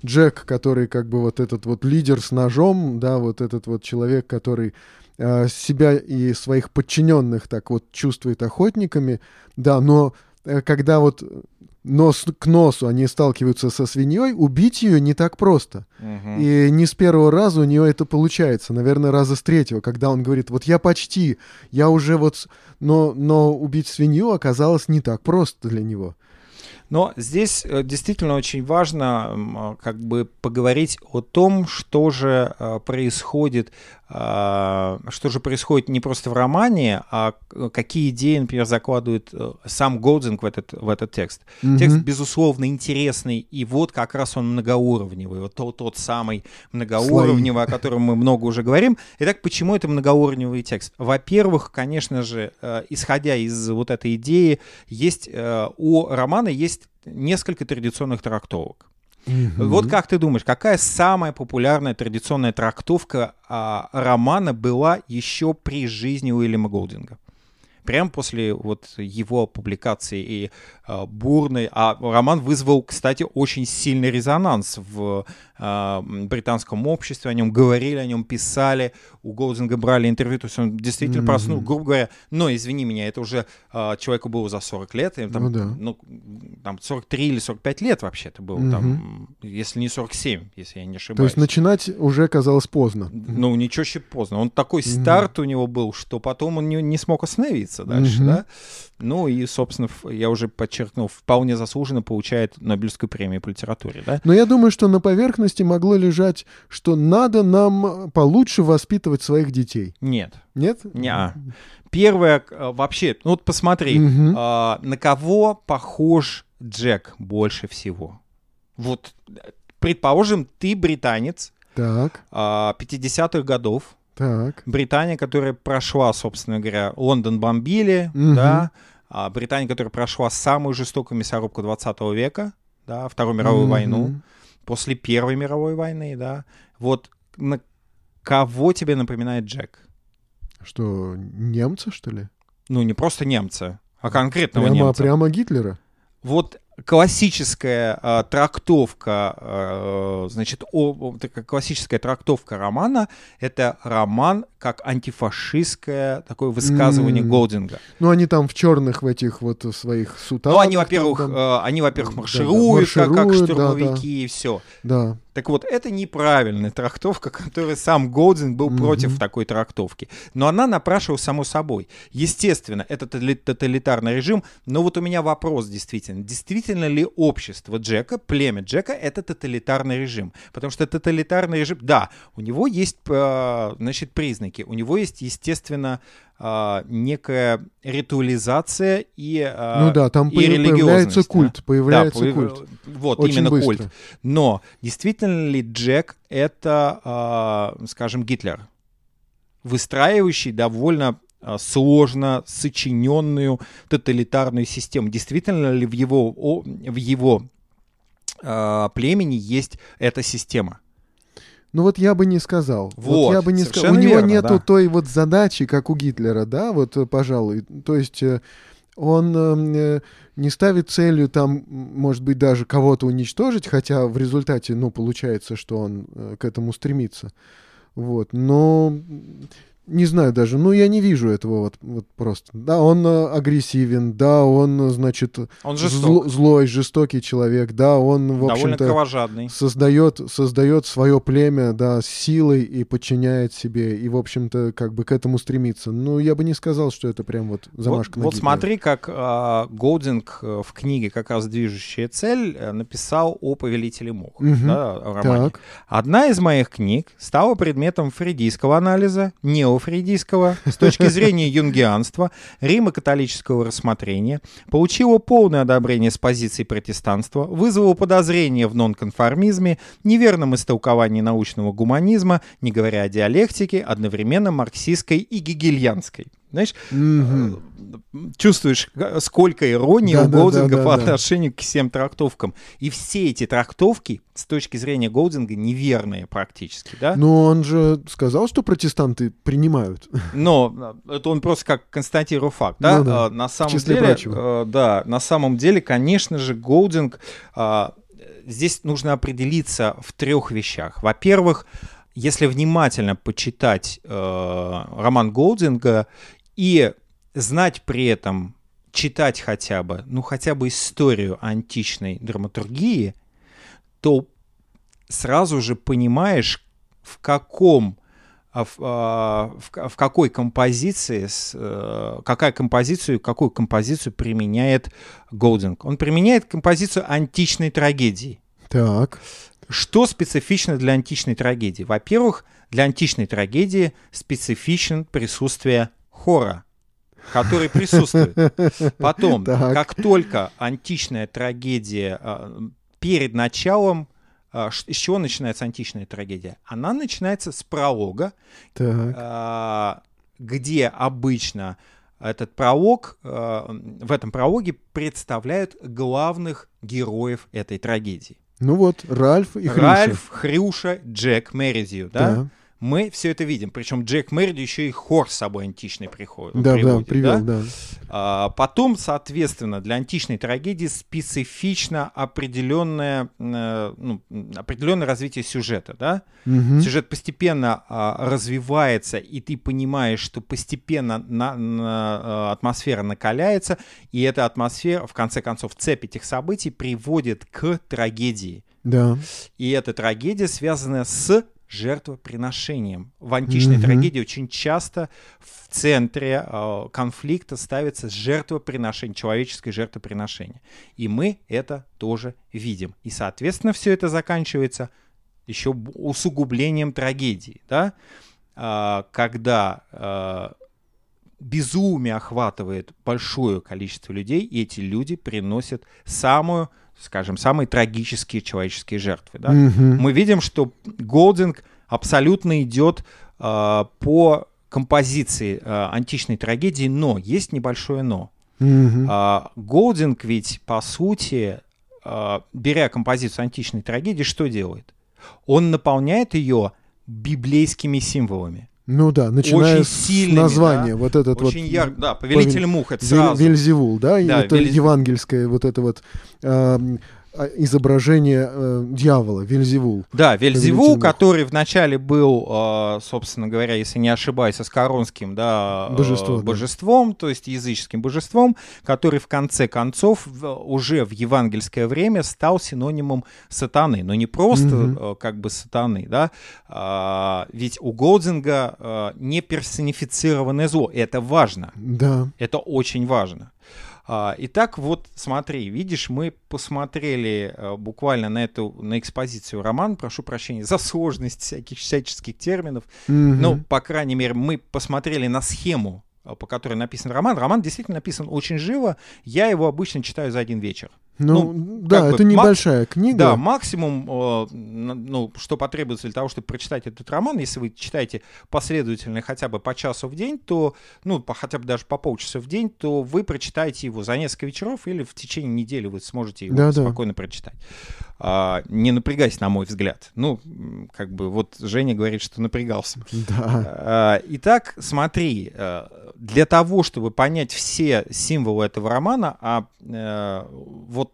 Джек, который как бы вот этот вот лидер с ножом, да, вот этот вот человек, который э, себя и своих подчиненных так вот чувствует охотниками, да, но э, когда вот нос к носу они сталкиваются со свиньей, убить ее не так просто. Угу. И не с первого раза у нее это получается, наверное, раза с третьего, когда он говорит, вот я почти, я уже вот, но, но убить свинью оказалось не так просто для него. Но здесь действительно очень важно как бы поговорить о том, что же происходит, что же происходит не просто в романе, а какие идеи, например, закладывает сам Голдинг в этот, в этот текст. Mm-hmm. Текст, безусловно, интересный, и вот как раз он многоуровневый, вот тот, тот самый многоуровневый, Слай. О котором мы много уже говорим. Итак, почему это многоуровневый текст? Во-первых, конечно же, исходя из вот этой идеи, есть у романа есть несколько традиционных трактовок. Mm-hmm. Вот как ты думаешь, какая самая популярная традиционная трактовка а, романа была еще при жизни Уильяма Голдинга? Прямо после вот его публикации и а, бурной... А роман вызвал, кстати, очень сильный резонанс в а, британском обществе. О нем говорили, о нем писали. У Голдинга брали интервью. То есть он действительно mm-hmm. проснул, грубо говоря. Но, извини меня, это уже а, человеку было за сорок лет. И, там, ну, да. ну, там сорок три или сорок пять лет вообще-то было. Mm-hmm. Там, если не сорок семь, если я не ошибаюсь. То есть начинать уже казалось поздно. Ну, ничего еще поздно. Он такой mm-hmm. старт у него был, что потом он не, не смог остановиться. Дальше, угу. да? Ну и, собственно, я уже подчеркнул, вполне заслуженно получает Нобелевскую премию по литературе, да? Но я думаю, что на поверхности могло лежать, что надо нам получше воспитывать своих детей. Нет. Нет? Не-а. Первое, вообще, ну вот посмотри, угу. а, на кого похож Джек больше всего? Вот, предположим, ты британец так. а, пятидесятых годов, так. Британия, которая прошла, собственно говоря, Лондон бомбили, угу. да, а Британия, которая прошла самую жестокую мясорубку двадцатого века, да, Вторую мировую угу. войну, после Первой мировой войны, да. Вот на кого тебе напоминает Джек? Что, немца, что ли? Ну, не просто немца, а конкретного прямо, немца. Прямо Гитлера? Вот классическая э, трактовка, э, значит, о, классическая трактовка романа — это роман как антифашистское такое высказывание mm-hmm. Голдинга. Ну, они там в черных в этих вот своих сутанах. Ну, они, во-первых, там, э, они, во-первых, маршируют, да, да, маршируют как, как штурмовики, да, да. и все. Да. Так вот, это неправильная трактовка, которой сам Голдинг был mm-hmm. против такой трактовки. Но она напрашивалась само собой. Естественно, это тоталитарный режим. Но вот у меня вопрос действительно. Действительно ли общество Джека, племя Джека, это тоталитарный режим? Потому что тоталитарный режим, да, у него есть, значит, признаки. У него есть, естественно, некая ритуализация и, ну да, там и религиозность. Культ, да? Появляется да, культ. Вот, очень именно быстро. Культ. Но действительно ли Джек — это, скажем, Гитлер, выстраивающий довольно сложно сочиненную тоталитарную систему? Действительно ли в его, в его племени есть эта система? Ну вот я бы не сказал. Вот, вот я бы не сказал. У него верно, нету да. той вот задачи, как у Гитлера, да, вот, пожалуй. То есть он не ставит целью там, может быть, даже кого-то уничтожить, хотя в результате, ну, получается, что он к этому стремится. Вот, но не знаю даже, ну, я не вижу этого вот, вот просто. Да, он агрессивен, да, он, значит, он жесток. Злой, жестокий человек, да, он, в довольно кровожадный. создает, создает свое племя, да, с силой и подчиняет себе, и, в общем-то, как бы к этому стремится. Ну, я бы не сказал, что это прям вот замашка на Гитлера. Вот смотри, как э, Голдинг в книге как раз «Движущая цель» написал о «Повелителе мух», угу. да, о романе. Так. Одна из моих книг стала предметом фрейдийского анализа, нео фрейдийского, с точки зрения юнгианства, римо-католического рассмотрения, получила полное одобрение с позиции протестанства, вызвала подозрения в нонконформизме, неверном истолковании научного гуманизма, не говоря о диалектике, одновременно марксистской и гегельянской. Знаешь, mm-hmm. чувствуешь, сколько иронии да, у Голдинга да, да, по да, отношению да. к всем трактовкам. И все эти трактовки с точки зрения Голдинга неверные практически, да? Но он же сказал, что протестанты принимают. Но это он просто как констатировал факт, да? Ну, да. На самом деле, да, на самом деле, конечно же, Голдинг... Здесь нужно определиться в трех вещах. Во-первых, если внимательно почитать э, роман Голдинга и знать при этом, читать хотя бы, ну хотя бы историю античной драматургии, то сразу же понимаешь, в каком, в, в, в какой композиции, какая композицию, какую композицию применяет Голдинг. Он применяет композицию античной трагедии. Так. Что специфично для античной трагедии? Во-первых, для античной трагедии специфично присутствие хора, который присутствует. Потом, так. как только античная трагедия перед началом, с чего начинается античная трагедия? Она начинается с пролога, так. где обычно этот пролог, в этом прологе представляют главных героев этой трагедии. Ну вот, Ральф и Хрюша. Ральф, Хрюша, Джек Меридью, да? да? Мы все это видим. Причем Джек Меридью еще и хор с собой античный приходит. Да, приводит, да, привел, да. да. А потом, соответственно, для античной трагедии специфично определенное, ну, определенное развитие сюжета, да? Угу. Сюжет постепенно а, развивается, и ты понимаешь, что постепенно на, на, атмосфера накаляется, и эта атмосфера, в конце концов, цепь этих событий приводит к трагедии. Да. И эта трагедия связана с жертвоприношением. В античной mm-hmm. трагедии очень часто в центре э, конфликта ставится жертвоприношение, человеческое жертвоприношение. И мы это тоже видим. И, соответственно, все это заканчивается еще усугублением трагедии, да? э, когда э, безумие охватывает большое количество людей, и эти люди приносят самую скажем, самые трагические человеческие жертвы. Да? Mm-hmm. Мы видим, что Голдинг абсолютно идет э, по композиции э, античной трагедии, но есть небольшое но. Mm-hmm. э, Голдинг ведь, по сути, э, беря композицию античной трагедии, что делает? Он наполняет ее библейскими символами. Ну да, начиная очень с сильными, названия, да? Вот этот очень вот... Яр... Да, «Повелитель повел... мух», это сразу. Вельзевул, да? Да, это Вельз... евангельское вот это вот... Э, изображение э, дьявола, Вельзевул. Да, Вельзевул, который вначале был, э, собственно говоря, если не ошибаюсь, аскаронским, да, э, божество, божеством, да. То есть языческим божеством, который в конце концов в, уже в евангельское время стал синонимом сатаны. Но не просто mm-hmm. э, как бы сатаны, да, э, ведь у Голдинга э, не персонифицированное зло. Это важно. Да. Это очень важно. Итак, вот смотри, видишь, мы посмотрели буквально на эту, на экспозицию роман, прошу прощения за сложность всяких всяческих терминов, mm-hmm. но, по крайней мере, мы посмотрели на схему, по которой написан роман. Роман действительно написан очень живо, я его обычно читаю за один вечер. Ну, ну да, это бы, небольшая мак... книга. Да, максимум, э, ну, что потребуется для того, чтобы прочитать этот роман, если вы читаете последовательно хотя бы по часу в день, то, ну, по, хотя бы даже по полчаса в день, то вы прочитаете его за несколько вечеров или в течение недели вы сможете его да, спокойно да. прочитать. А, не напрягайся, на мой взгляд. Ну, как бы вот Женя говорит, что напрягался. Да. А, итак, смотри, для того, чтобы понять все символы этого романа, а э, вот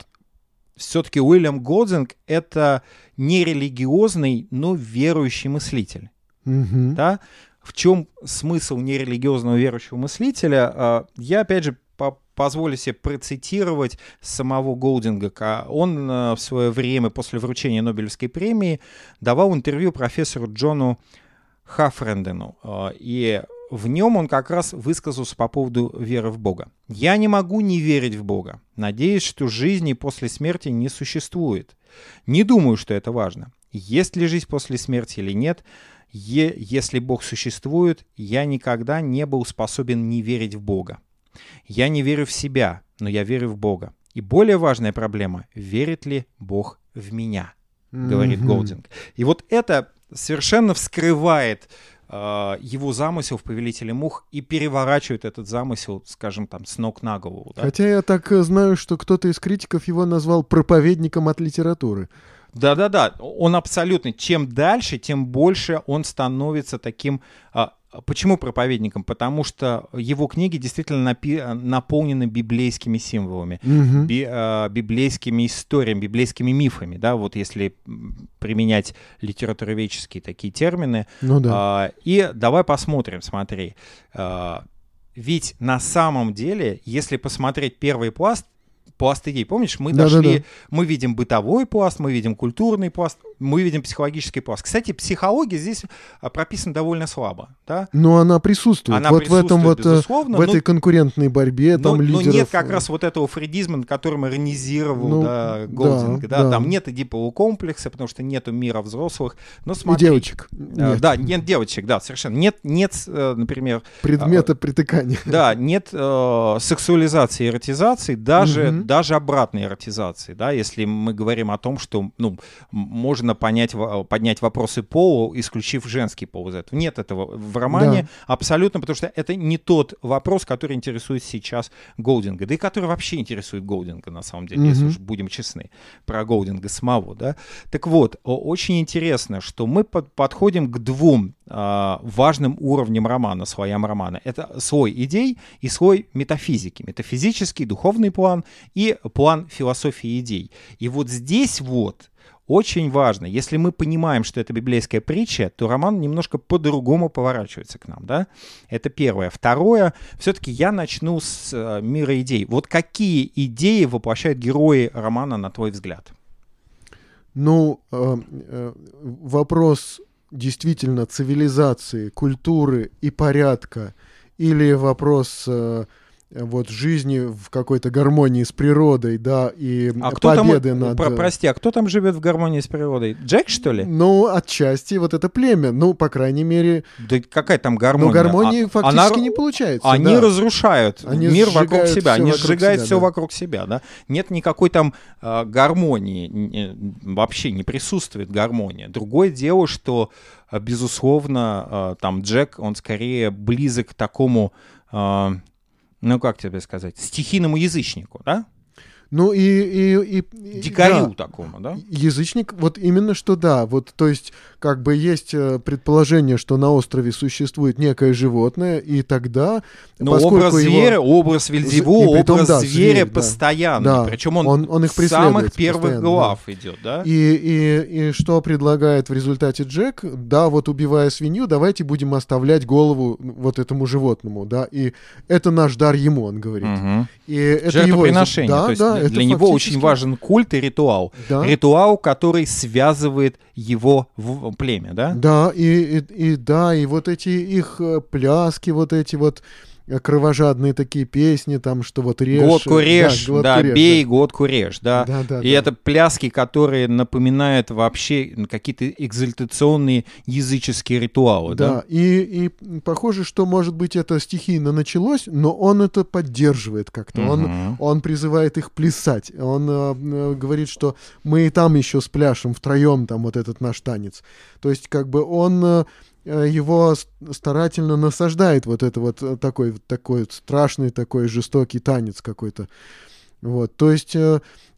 все-таки Уильям Голдинг — это не религиозный, но верующий мыслитель. Mm-hmm. Да? В чем смысл нерелигиозного верующего мыслителя? Я, опять же, позволю себе процитировать самого Голдинга. Он в свое время после вручения Нобелевской премии давал интервью профессору Джону Хафрендену. И в нем он как раз высказался по поводу веры в Бога. «Я не могу не верить в Бога. Надеюсь, что жизни после смерти не существует. Не думаю, что это важно. Есть ли жизнь после смерти или нет, е- если Бог существует, я никогда не был способен не верить в Бога. Я не верю в себя, но я верю в Бога. И более важная проблема — верит ли Бог в меня?» — говорит mm-hmm. Голдинг. И вот это совершенно вскрывает... его замысел в «Повелителе мух» и переворачивает этот замысел, скажем, там, с ног на голову. Да? Хотя я так знаю, что кто-то из критиков его назвал проповедником от литературы. Да-да-да, он абсолютно. Чем дальше, тем больше он становится таким... Почему проповедником? Потому что его книги действительно напи- наполнены библейскими символами, mm-hmm. би- э, библейскими историями, библейскими мифами, да, вот если применять литературоведческие такие термины. Ну да. Э, и давай посмотрим, смотри. Э, ведь на самом деле, если посмотреть первый пласт, пласт идей. Помнишь, мы да, дошли, да, да. мы видим бытовой пласт, мы видим культурный пласт, мы видим психологический пласт. Кстати, психология здесь прописана довольно слабо. Да? Но она присутствует. Она вот присутствует, в этом вот, безусловно. В этой но, конкурентной борьбе там но, лидеров... Но нет как раз вот этого фрейдизма, которым иронизировал ну, да, Голдинг. Да, да. Да. Там нет эдипового комплекса, потому что нет мира взрослых. Но смотри, и девочек. Нет. Да, нет девочек, да, совершенно. Нет, нет например... Предмета притыкания. Да, нет э, сексуализации, эротизации, даже... Угу. Даже обратной эротизации, да, если мы говорим о том, что ну, можно понять, поднять вопросы пола, исключив женский пол из этого. Нет этого в романе да. абсолютно, потому что это не тот вопрос, который интересует сейчас Голдинга, да и который вообще интересует Голдинга, на самом деле, mm-hmm. если уж будем честны, про Голдинга самого. Да. Так вот, очень интересно, что мы под, подходим к двум а, важным уровням романа, слоям романа. Это слой идей и слой метафизики. Метафизический, духовный план и и план философии идей. И вот здесь вот очень важно, если мы понимаем, что это библейская притча, то роман немножко по-другому поворачивается к нам, да? Это первое. Второе, все-таки я начну с мира идей. Вот какие идеи воплощают герои романа, на твой взгляд? Ну, вопрос действительно цивилизации, культуры и порядка, или вопрос... вот жизни в какой-то гармонии с природой, да, и а победы там, над... Про, прости, а кто там живет в гармонии с природой? Джек, что ли? Ну, отчасти вот это племя, ну, по крайней мере... Да какая там гармония? Ну, гармонии а, фактически она... не получается. Они да. разрушают они мир вокруг себя, они вокруг сжигают себя, все да. вокруг себя, да. Нет никакой там э, гармонии, вообще не присутствует гармония. Другое дело, что, безусловно, э, там Джек, он скорее близок к такому... Э, ну, как тебе сказать, стихийному язычнику, да? Ну и... и, и дикарю да. такому, да? Язычник, вот именно что да. Вот, то есть, как бы есть предположение, что на острове существует некое животное, и тогда... Но образ его... зверя, образ Вельзевула, образ да, зверя зверь, постоянный. Да. Причем он, он, он их с самых первых глав да. идет, да? И, и, и что предлагает в результате Джек? Да, вот убивая свинью, давайте будем оставлять голову вот этому животному, да? И это наш дар ему, он говорит. Угу. И это его... Жертвоприношение, да, то есть... Да, для него фактически... очень важен культ и ритуал. Да. Ритуал, который связывает его в племя, да? Да, и, и, и да, и вот эти их пляски, вот эти вот кровожадные такие песни, там, что вот режь... Глотку режь, да, да режь, бей, да. глотку режь, да. да, да и да. это пляски, которые напоминают вообще какие-то экзальтационные языческие ритуалы, да. да? И, и похоже, что, может быть, это стихийно началось, но он это поддерживает как-то, угу. он, он призывает их плясать, он э, говорит, что мы и там еще спляшем втроем, там, вот этот наш танец. То есть, как бы, он... его старательно насаждает вот это вот такой, такой страшный, такой жестокий танец какой-то. Вот, то есть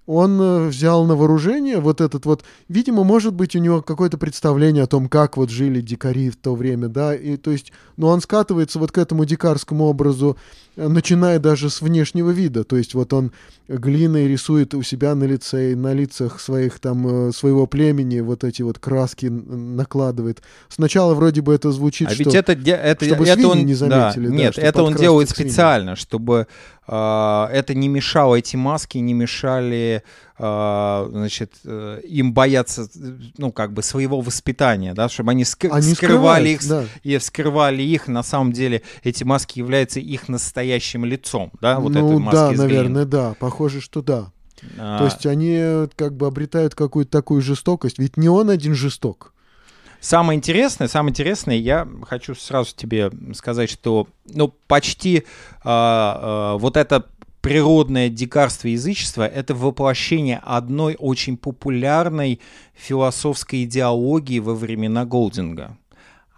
он взял на вооружение вот этот вот... Видимо, может быть, у него какое-то представление о том, как вот жили дикари в то время, да, и то есть... Но он скатывается вот к этому дикарскому образу, начиная даже с внешнего вида, то есть вот он глиной рисует у себя на лице и на лицах своих там, своего племени вот эти вот краски накладывает. Сначала вроде бы это звучит, а что... Ведь это, это, чтобы это свиньи он, не заметили. Да, да, нет, это он делает специально, чтобы э, это не мешало, эти маски не мешали... значит, им боятся, ну, как бы, своего воспитания, да, чтобы они, ск- они скрывали их, да. и вскрывали их, на самом деле, эти маски являются их настоящим лицом, да, вот ну, эти маски да, из глины. Наверное, да, похоже, что да. А... То есть они, как бы, обретают какую-то такую жестокость, ведь не он один жесток. Самое интересное, самое интересное, я хочу сразу тебе сказать, что, ну, почти а, а, вот это природное дикарство и язычество — это воплощение одной очень популярной философской идеологии во времена Голдинга.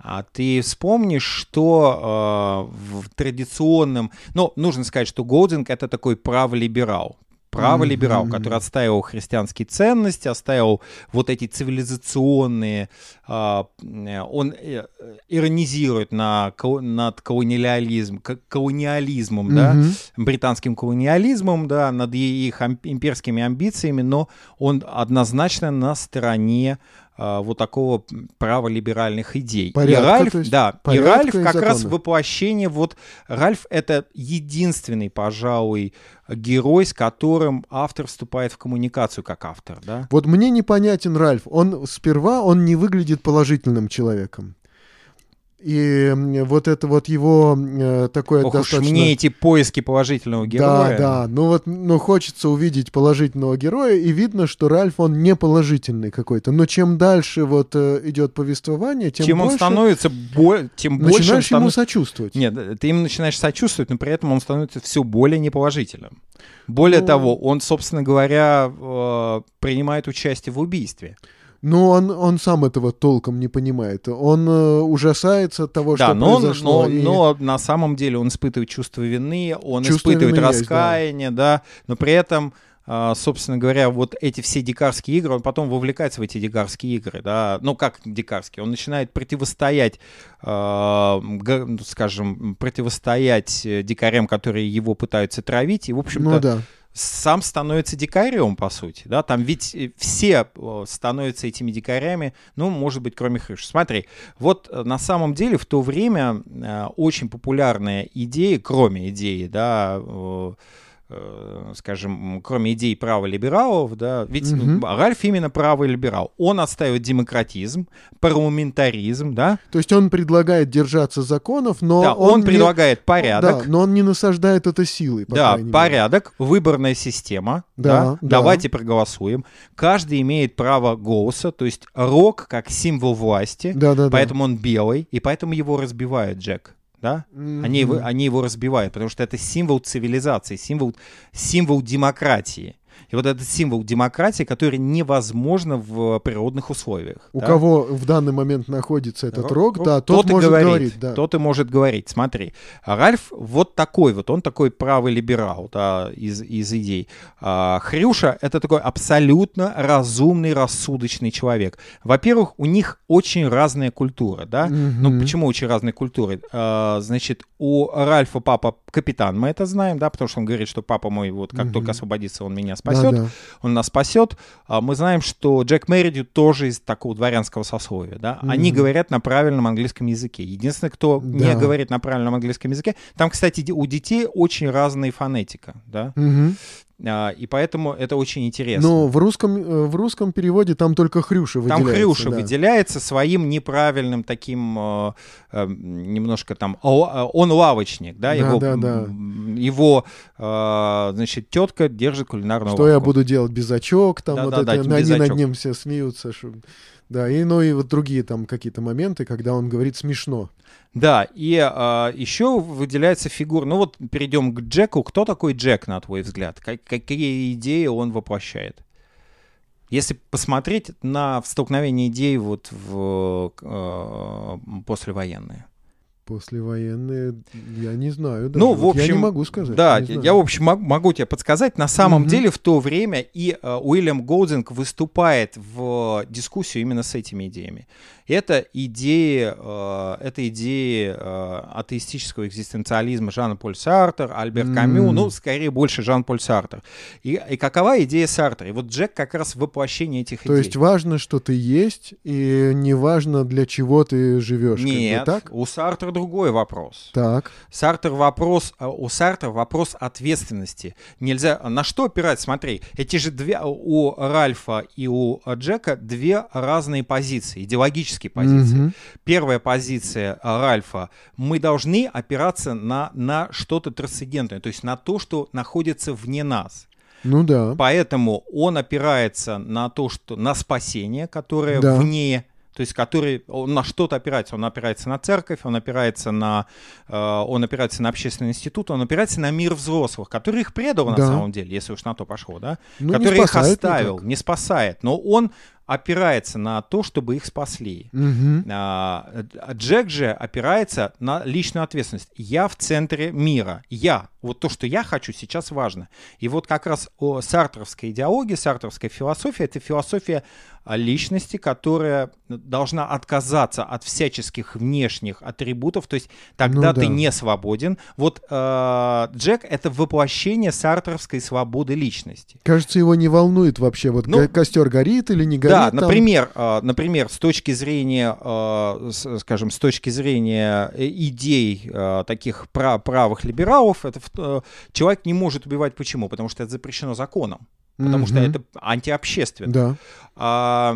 А ты вспомнишь, что э, в традиционном... Ну, нужно сказать, что Голдинг — это такой праволиберал. Праволиберал, mm-hmm. который отстаивал христианские ценности, отстаивал вот эти цивилизационные... Э, он иронизирует на, над колониализм, колониализмом, mm-hmm. да, британским колониализмом, да, над их имперскими амбициями, но он однозначно на стороне э, вот такого праволиберальных идей. Порядка, и Ральф, то есть, да, и Ральф как и раз воплощение... Вот Ральф — это единственный, пожалуй, герой, с которым автор вступает в коммуникацию как автор, да? Вот мне непонятен Ральф. Он сперва он не выглядит положительным человеком. И вот это вот его э, такое Ох достаточно... Ох уж мне эти поиски положительного героя. Да, да. Ну вот ну, хочется увидеть положительного героя, и видно, что Ральф, он не положительный какой-то. Но чем дальше вот э, идет повествование, тем, чем больше... он становится, бо... тем больше... Начинаешь он станов... ему сочувствовать. Нет, ты ему начинаешь сочувствовать, но при этом он становится все более неположительным. Более но... того, он, собственно говоря, э, принимает участие в убийстве. Но он, он сам этого толком не понимает. Он э, ужасается от того, да, что но произошло. Он, но, и... но на самом деле он испытывает чувство вины, он чувство испытывает вины раскаяние, есть, да. да. Но при этом, э, собственно говоря, вот эти все дикарские игры, он потом вовлекается в эти дикарские игры, да. Ну как дикарские, он начинает противостоять, э, скажем, противостоять дикарям, которые его пытаются травить, и, в общем-то... Ну, да. сам становится дикарем, по сути, да, там ведь все становятся этими дикарями, ну, может быть, кроме Хрюша. Смотри, вот на самом деле в то время очень популярная идея, кроме идеи, да, скажем, кроме идей праволибералов, да, ведь угу. Ральф именно праволиберал. Он отстаивает демократизм, парламентаризм, да. То есть он предлагает держаться законов, но да, он, он предлагает не... порядок. Да, но он не насаждает это силой, по крайней мере. Да, порядок, выборная система, да, да, да. Давайте проголосуем. Каждый имеет право голоса, то есть рок как символ власти, да, да, поэтому да. он белый, и поэтому его разбивает Джек. Да? Mm-hmm. Они, его, они его разбивают, потому что это символ цивилизации, символ, символ демократии. И вот этот символ демократии, который невозможно в природных условиях. У да? кого в данный момент находится этот рог, рог, да, тот, тот может говорит, говорить. Да. Тот и может говорить. Смотри, Ральф вот такой вот, он такой правый либерал, да, из, из идей. А, Хрюша — это такой абсолютно разумный, рассудочный человек. Во-первых, у них очень разная культура, да? Mm-hmm. Ну, почему очень разные культуры? А, значит, у Ральфа папа капитан, мы это знаем, да, потому что он говорит, что папа мой, вот как mm-hmm. только освободится, он меня спасет, да, да. он нас спасет. А, мы знаем, что Джек Меридью тоже из такого дворянского сословия, да? Mm-hmm. Они говорят на правильном английском языке. Единственное, кто да. не говорит на правильном английском языке, там, кстати, у детей очень разная фонетика, да? Mm-hmm. И поэтому это очень интересно. Но в русском, в русском переводе там только Хрюша выделяется. Там Хрюша да. выделяется своим неправильным таким, э, э, немножко там, о, он лавочник, да, да его, да, да. его э, значит, тетка держит кулинарную лавку. Что я буду делать, безачок, там, да, вот да, это, да, они безачок. Над ним все смеются, что... Да, и, ну и вот другие там какие-то моменты, когда он говорит смешно. Да, и а, еще выделяется фигура. Ну вот перейдем к Джеку. Кто такой Джек, на твой взгляд? Как, какие идеи он воплощает? Если посмотреть на столкновение идей вот в, э, послевоенные. Послевоенные, я не знаю. Да. Ну, вот в общем, я не могу сказать. Да, я, я в общем могу, могу тебе подсказать. На самом mm-hmm. деле в то время и э, Уильям Голдинг выступает в дискуссию именно с этими идеями. Это идеи, э, это идеи э, атеистического экзистенциализма Жана-Поль Сартр, Альбер mm-hmm. Камю, ну, скорее больше Жан-Поль Сартр. И, и какова идея Сартра? И вот Джек как раз воплощение этих то идей. То есть важно, что ты есть, и не важно, для чего ты живешь. Нет, как бы так? У Сартра другой вопрос. Так. Сартр вопрос, у Сартра вопрос ответственности. Нельзя, на что опирать? Смотри, эти же две, у Ральфа и у Джека две разные позиции, идеологические позиции. Mm-hmm. Первая позиция Ральфа: мы должны опираться на, на что-то трансцендентное, то есть на то, что находится вне нас. Ну да. Поэтому он опирается на то, что, на спасение, которое да. вне. То есть, который он на что-то опирается. Он опирается на церковь, он опирается на, э, он опирается на общественный институт, он опирается на мир взрослых, который их предал да. на самом деле, если уж на то пошло, да? Ну, который их оставил, не, не спасает. Но он опирается на то, чтобы их спасли. Угу. А, Джек же опирается на личную ответственность. Я в центре мира. Я. Вот то, что я хочу, сейчас важно. И вот как раз о, сартровская идеология, сартровская философия — это философия личности, которая должна отказаться от всяческих внешних атрибутов, то есть тогда ну, да. ты не свободен. Вот э, Джек — это воплощение сартровской свободы личности. Кажется, его не волнует вообще, вот ну, костер горит или не горит. Да, там... например, э, например, с точки зрения, э, с, скажем, с точки зрения идей э, таких прав, правых либералов, это, э, человек не может убивать. Почему? Потому что это запрещено законом. Потому mm-hmm. что это антиобщественно. Да. А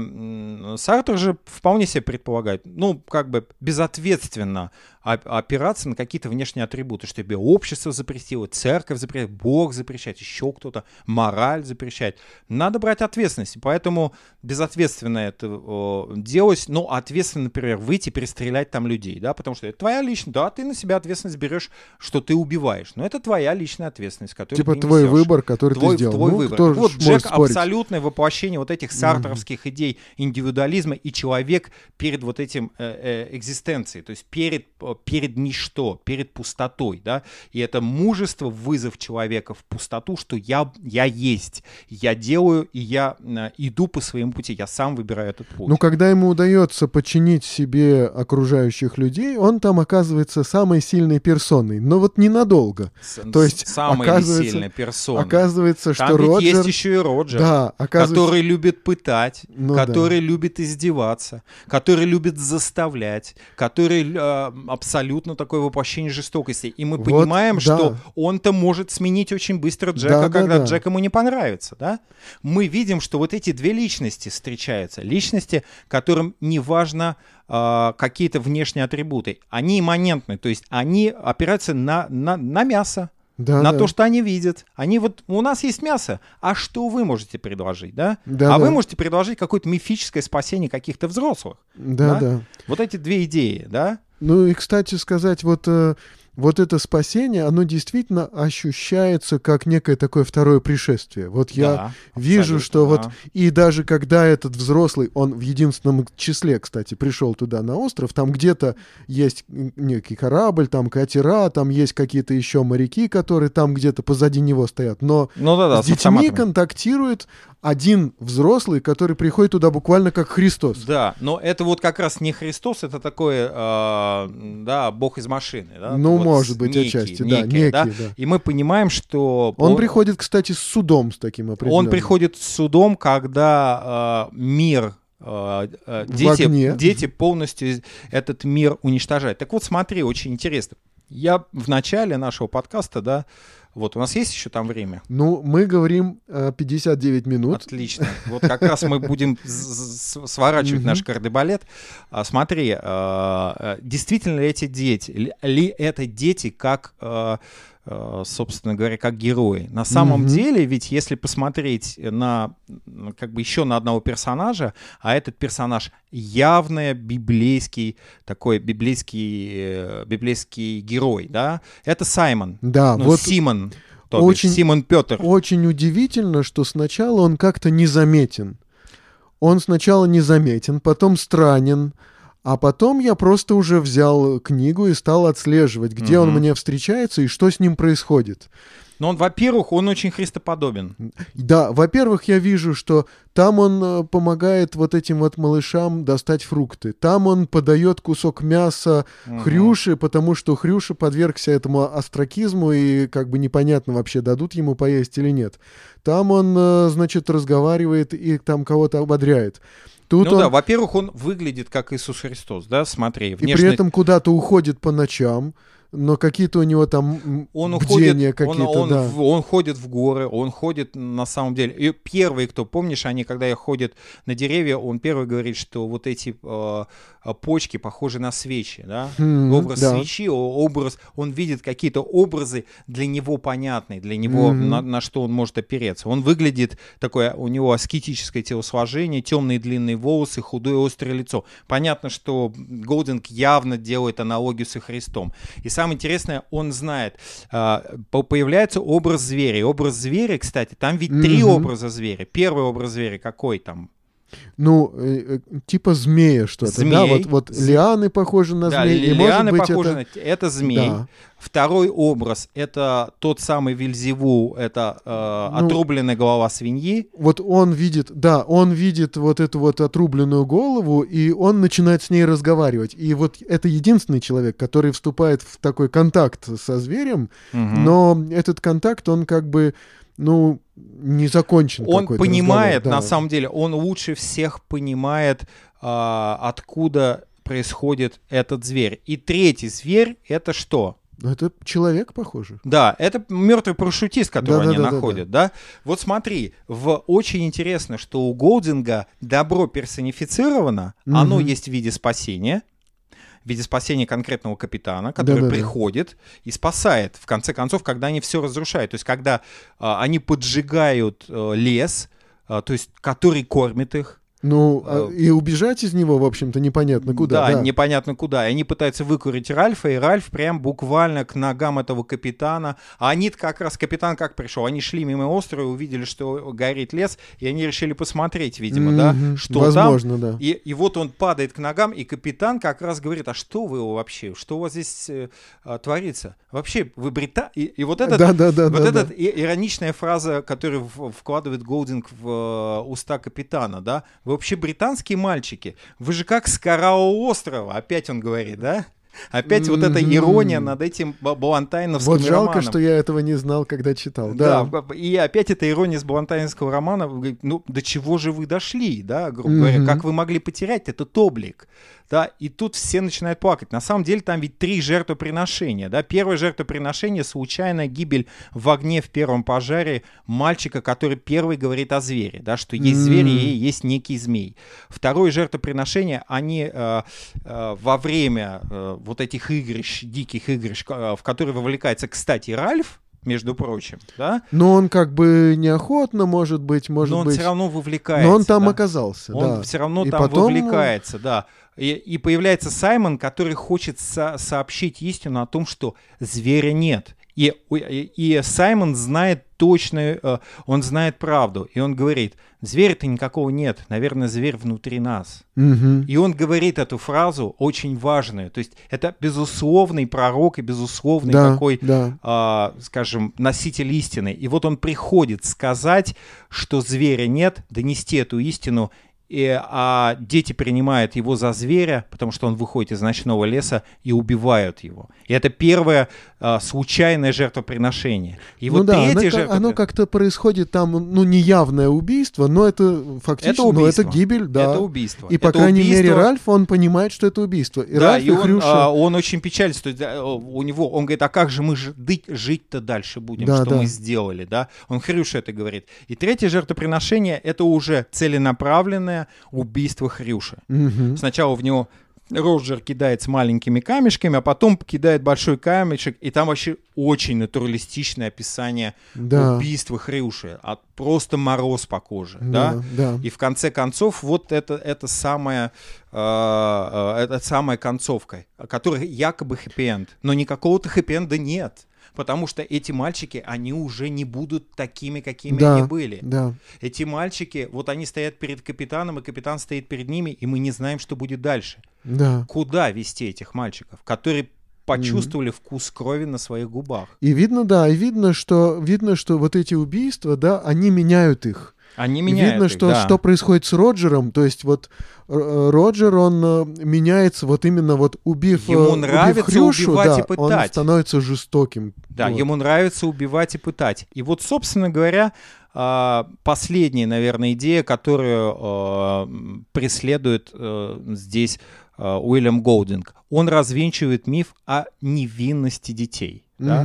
Сартр же вполне себе предполагает, ну, как бы безответственно опираться на какие-то внешние атрибуты, что тебе общество запретило, церковь запрещает, Бог запрещает, еще кто-то, мораль запрещает. Надо брать ответственность. Поэтому безответственно это э, делать, но ответственно, например, выйти, перестрелять там людей, да, потому что это твоя личная, да, ты на себя ответственность берешь, что ты убиваешь, но это твоя личная ответственность, которую типа ты твой несешь. Выбор, который твой, ты сделал. Твой ну, выбор. Кто вот Джек — абсолютное воплощение вот этих сартровских mm-hmm. идей индивидуализма, и человек перед вот этим э, э, экзистенцией, то есть перед перед ничто, перед пустотой, да, и это мужество, вызов человека в пустоту, что я, я есть, я делаю, и я иду по своему пути, я сам выбираю этот путь. Но когда ему удается подчинить себе окружающих людей, он там оказывается самой сильной персоной, но вот ненадолго. С- То есть самой сильной персоной. Оказывается, что там Роджер... есть еще и Роджер, да, оказывается... который любит пытать, ну, который да. любит издеваться, который любит заставлять, который... Э, абсолютно такое воплощение жестокости. И мы вот, понимаем, да. что он-то может сменить очень быстро Джека, да, когда да, да. Джек ему не понравится. Да? Мы видим, что вот эти две личности встречаются. Личности, которым не важно э, какие-то внешние атрибуты. Они имманентны, то есть они опираются на, на, на мясо. Да, на да. то, что они видят. Они вот, у нас есть мясо, а что вы можете предложить, да? да а да. вы можете предложить какое-то мифическое спасение каких-то взрослых. Да, да? да. Вот эти две идеи, да? Ну и, кстати сказать, вот э, вот это спасение, оно действительно ощущается как некое такое второе пришествие. Вот я да, вижу, что да. вот... И даже когда этот взрослый, он в единственном числе, кстати, пришел туда на остров, там где-то есть некий корабль, там катера, там есть какие-то еще моряки, которые там где-то позади него стоят. Но ну, да, да, с детьми контактирует один взрослый, который приходит туда буквально как Христос. Да, но это вот как раз не Христос, это такой, э, да, бог из машины. Да? Ну, вот может быть, некий, отчасти, некий, да, некий, да? да. И мы понимаем, что... Он, он приходит, кстати, с судом, с таким определенным. Он приходит с судом, когда э, мир... Э, дети, дети полностью этот мир уничтожают. Так вот, смотри, очень интересно. Я в начале нашего подкаста, да, вот, у нас есть еще там время? Ну, мы говорим пятьдесят девять минут. Отлично. Вот как раз мы будем сворачивать наш кардебалет. Смотри, действительно ли эти дети, ли это дети как... собственно говоря, как герои. На самом mm-hmm. деле, ведь если посмотреть на как бы еще на одного персонажа, а этот персонаж явно библейский, такой библейский, библейский герой, да, это Саймон, да, ну, вот Симон, то очень, бишь, Симон Петр. Очень удивительно, что сначала он как-то незаметен. Он сначала незаметен, потом странен, а потом я просто уже взял книгу и стал отслеживать, где угу. он мне встречается и что с ним происходит. Но он, во-первых, он очень христоподобен. Да, во-первых, я вижу, что там он помогает вот этим вот малышам достать фрукты. Там он подает кусок мяса угу. Хрюше, потому что Хрюша подвергся этому остракизму, и как бы непонятно вообще, дадут ему поесть или нет. Там он, значит, разговаривает и там кого-то ободряет. Тут ну он... да, во-первых, он выглядит как Иисус Христос, да, смотри. Внешне... И при этом куда-то уходит по ночам, но какие-то у него там он бдения уходит, какие-то, он, он, да. в, он ходит в горы, он ходит на самом деле. И первые, кто, помнишь, они, когда ходят на деревья, он первый говорит, что вот эти э, почки похожи на свечи, да. Mm, образ да. свечи, образ, он видит какие-то образы для него понятные, для него, mm-hmm. на, на что он может опереться. Он выглядит такое, у него аскетическое телосложение, темные длинные волосы, худое острое лицо. Понятно, что Голдинг явно делает аналогию со Христом. И самое интересное, он знает, появляется образ зверя. Образ зверя, кстати, там ведь mm-hmm. три образа зверя. Первый образ зверя какой там? Ну, типа змея что-то, змей. Да? Вот, вот лианы похожи на да, змеи. Лианы похожи на... Это, это змей. Да. Второй образ — это тот самый Вельзевул, это э, ну, отрубленная голова свиньи. Вот он видит, да, он видит вот эту вот отрубленную голову, и он начинает с ней разговаривать. И вот это единственный человек, который вступает в такой контакт со зверем, угу. но этот контакт, он как бы... Ну, не закончен он какой-то. Он понимает, разговор, да. на самом деле, он лучше всех понимает, а, откуда происходит этот зверь. И третий зверь — это что? Это человек, похоже. Да, это мертвый парашютист, которого да, они да, находят. Да, да. Да? Вот смотри, в... очень интересно, что у Голдинга добро персонифицировано, угу. оно есть в виде спасения. В виде спасения конкретного капитана, который да, да, приходит да. и спасает, в конце концов, когда они все разрушают. То есть, когда а, они поджигают а, лес, а, то есть, который кормит их. Ну, а, и убежать из него, в общем-то, непонятно куда. Да, да, непонятно куда. И они пытаются выкурить Ральфа, и Ральф прям буквально к ногам этого капитана. А они как раз, капитан как пришел? Они шли мимо острова, увидели, что горит лес, и они решили посмотреть, видимо, mm-hmm. да, что возможно, там. Да. И, и вот он падает к ногам, и капитан как раз говорит, а что вы вообще, что у вас здесь э, творится? Вообще, вы брита... И, и вот эта да, да, да, вот да, да. ироничная фраза, которую вкладывает Голдинг в уста капитана, да, вы вообще британские мальчики, вы же как с Карао острова, опять он говорит, да? Опять mm-hmm. вот эта ирония над этим балантайновским романом. Вот жалко, романом. Что я этого не знал, когда читал. Да, да. И опять эта ирония с балантайновского романа. Ну, до чего же вы дошли, да, грубо mm-hmm. говоря, как вы могли потерять этот облик? Да, и тут все начинают плакать. На самом деле там ведь три жертвоприношения. Да? Первое жертвоприношение — случайная гибель в огне в первом пожаре мальчика, который первый говорит о звере, да, что есть mm-hmm. зверь и есть некий змей. Второе жертвоприношение, они э, э, во время э, вот этих игрищ, диких игрищ, э, в которые вовлекается, кстати, Ральф, между прочим, да? Но он как бы неохотно, может быть, может быть. Но он быть... все равно вовлекается. Но он там да? оказался, он да. Он все равно и там потом... вовлекается, да. И, и появляется Саймон, который хочет со- сообщить истину о том, что зверя нет. И, и, и Саймон знает точно, он знает правду. И он говорит, зверя-то никакого нет, наверное, зверь внутри нас. Угу. И он говорит эту фразу очень важную. То есть это безусловный пророк и безусловный да, такой, да. А, скажем, носитель истины. И вот он приходит сказать, что зверя нет, донести эту истину. И, а дети принимают его за зверя, потому что он выходит из ночного леса и убивают его. И это первое а, случайное жертвоприношение. И ну вот да, третье оно, жертвоприношение... оно как-то происходит там, ну, неявное убийство, но это фактически, это, ну, это гибель, да. Это убийство. И, это по крайней убийство... мере, Ральф, он понимает, что это убийство. И да, Ральф, и, и он, Хрюша... а, он очень печалится. У него, он говорит, а как же мы жить, жить-то дальше будем, да, что да. мы сделали, да? Он Хрюша это говорит. И третье жертвоприношение, это уже целенаправленное убийство Хрюши. Угу. Сначала в него Роджер кидает с маленькими камешками, а потом кидает большой камешек, и там вообще очень натуралистичное описание да. убийства Хрюши. А просто мороз по коже. Да, да? Да. И в конце концов вот это, это, самая, э, это самая концовка, которая якобы хэппи-энд. Но никакого-то хэппи-энда нет. Потому что эти мальчики, они уже не будут такими, какими да, они были. Да. Эти мальчики, вот они стоят перед капитаном, и капитан стоит перед ними, и мы не знаем, что будет дальше. Да. Куда вести этих мальчиков, которые почувствовали mm-hmm. вкус крови на своих губах? И видно, да, и видно, что, видно, что вот эти убийства, да, они меняют их. Они меняют Видно, их, что, да. что происходит с Роджером, то есть вот Роджер, он меняется вот именно вот убив Хрюшу. Ему нравится Хрюшу, убивать да, и пытать. Он становится жестоким. Да, вот. Ему нравится убивать и пытать. И вот, собственно говоря, последняя, наверное, идея, которую преследует здесь Уильям Голдинг. Он развенчивает миф о невинности детей. Да?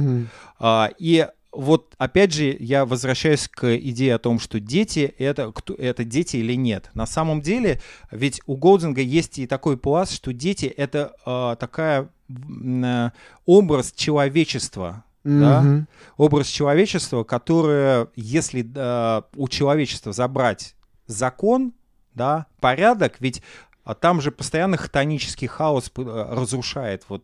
Mm-hmm. И вот опять же я возвращаюсь к идее о том, что дети это, кто, это дети или нет. На самом деле, ведь у Голдинга есть и такой пласт, что дети это э, такая э, образ человечества. Mm-hmm. Да? Образ человечества, которое, если э, у человечества забрать закон, да, порядок, ведь а там же постоянно хтонический хаос разрушает вот,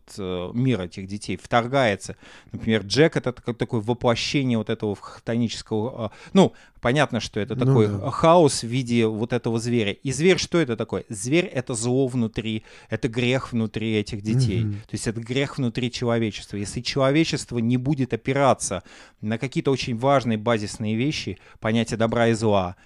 мир этих детей, вторгается. Например, Джек — это такое воплощение вот этого хтонического... Ну, понятно, что это такой ну, да. хаос в виде вот этого зверя. И зверь что это такое? Зверь — это зло внутри, это грех внутри этих детей. Mm-hmm. То есть это грех внутри человечества. Если человечество не будет опираться на какие-то очень важные базисные вещи, понятие добра и зла,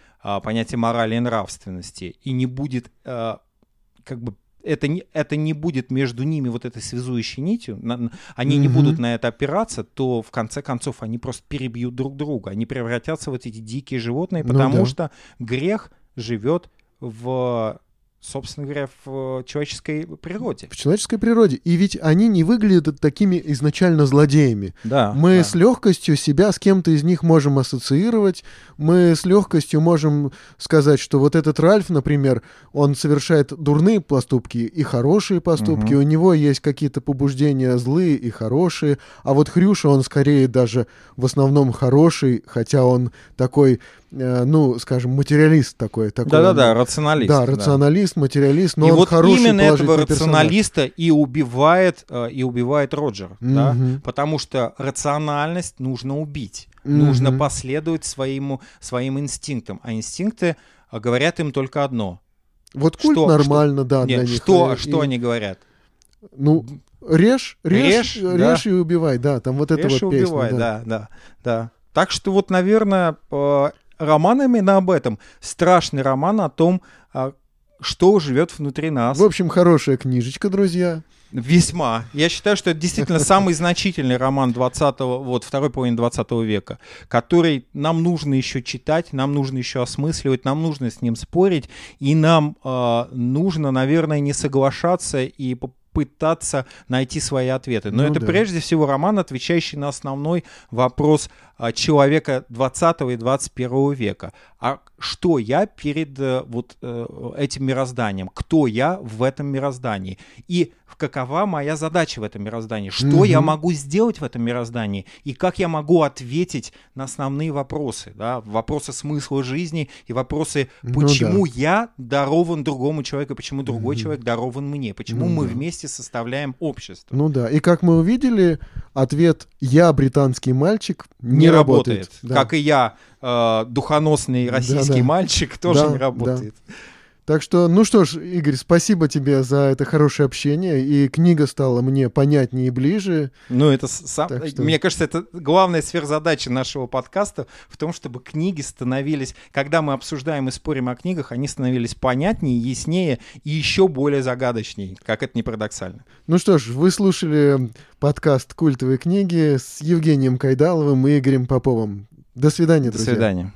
понятие морали и нравственности, и не будет... как бы это не, это не будет между ними вот этой связующей нитью, на, они mm-hmm. не будут на это опираться, то в конце концов они просто перебьют друг друга, они превратятся в вот эти дикие животные, ну, потому да. что грех живет в... собственно говоря, в человеческой природе. В человеческой природе. И ведь они не выглядят такими изначально злодеями. Да, мы да. с легкостью себя с кем-то из них можем ассоциировать, мы с легкостью можем сказать, что вот этот Ральф, например, он совершает дурные поступки и хорошие поступки, угу. у него есть какие-то побуждения злые и хорошие, а вот Хрюша, он скорее даже в основном хороший, хотя он такой... ну, скажем, материалист такой. такой Да-да-да, рационалист. Да, рационалист, да. материалист, но и он вот хороший, положительный персонаж. И вот именно этого рационалиста и убивает, и убивает Роджер, mm-hmm. да? Потому что рациональность нужно убить, mm-hmm. нужно последовать своему, своим инстинктам, а инстинкты говорят им только одно. Вот культ что, нормально, что, да, нет, для них. Что, и... что они говорят? Ну... Режь, режь, режь, режь да. и убивай, да, там вот режь эта вот песня. Режь и убивай, да. Да, да, да. Так что вот, наверное... Роман именно об этом. Страшный роман о том, что живет внутри нас. В общем, хорошая книжечка, друзья. Весьма. Я считаю, что это действительно самый значительный роман двадцатого, вот, второй половины двадцатого века, который нам нужно еще читать, нам нужно еще осмысливать, нам нужно с ним спорить, и нам э, нужно, наверное, не соглашаться и попытаться пытаться найти свои ответы. Но ну, это да. прежде всего роман, отвечающий на основной вопрос человека двадцатого и двадцать первого века. А что я перед вот этим мирозданием? Кто я в этом мироздании? И какова моя задача в этом мироздании? Что mm-hmm. я могу сделать в этом мироздании? И как я могу ответить на основные вопросы? Да? Вопросы смысла жизни и вопросы, почему ну, да. я дарован другому человеку, почему другой mm-hmm. человек дарован мне, почему mm-hmm. мы вместе составляем общество. Ну да, и как мы увидели, ответ «я британский мальчик» не, не работает. работает. Да. Как и «я э, духоносный российский да, да. мальчик» тоже да, не работает. Да. Так что, ну что ж, Игорь, спасибо тебе за это хорошее общение, и книга стала мне понятнее и ближе. Ну, это сам... что... мне кажется, это главная сверхзадача нашего подкаста в том, чтобы книги становились, когда мы обсуждаем и спорим о книгах, они становились понятнее, яснее и еще более загадочнее, как это ни парадоксально. Ну что ж, вы слушали подкаст «Культовые книги» с Евгением Кайдаловым и Игорем Поповым. До свидания, друзья. До свидания.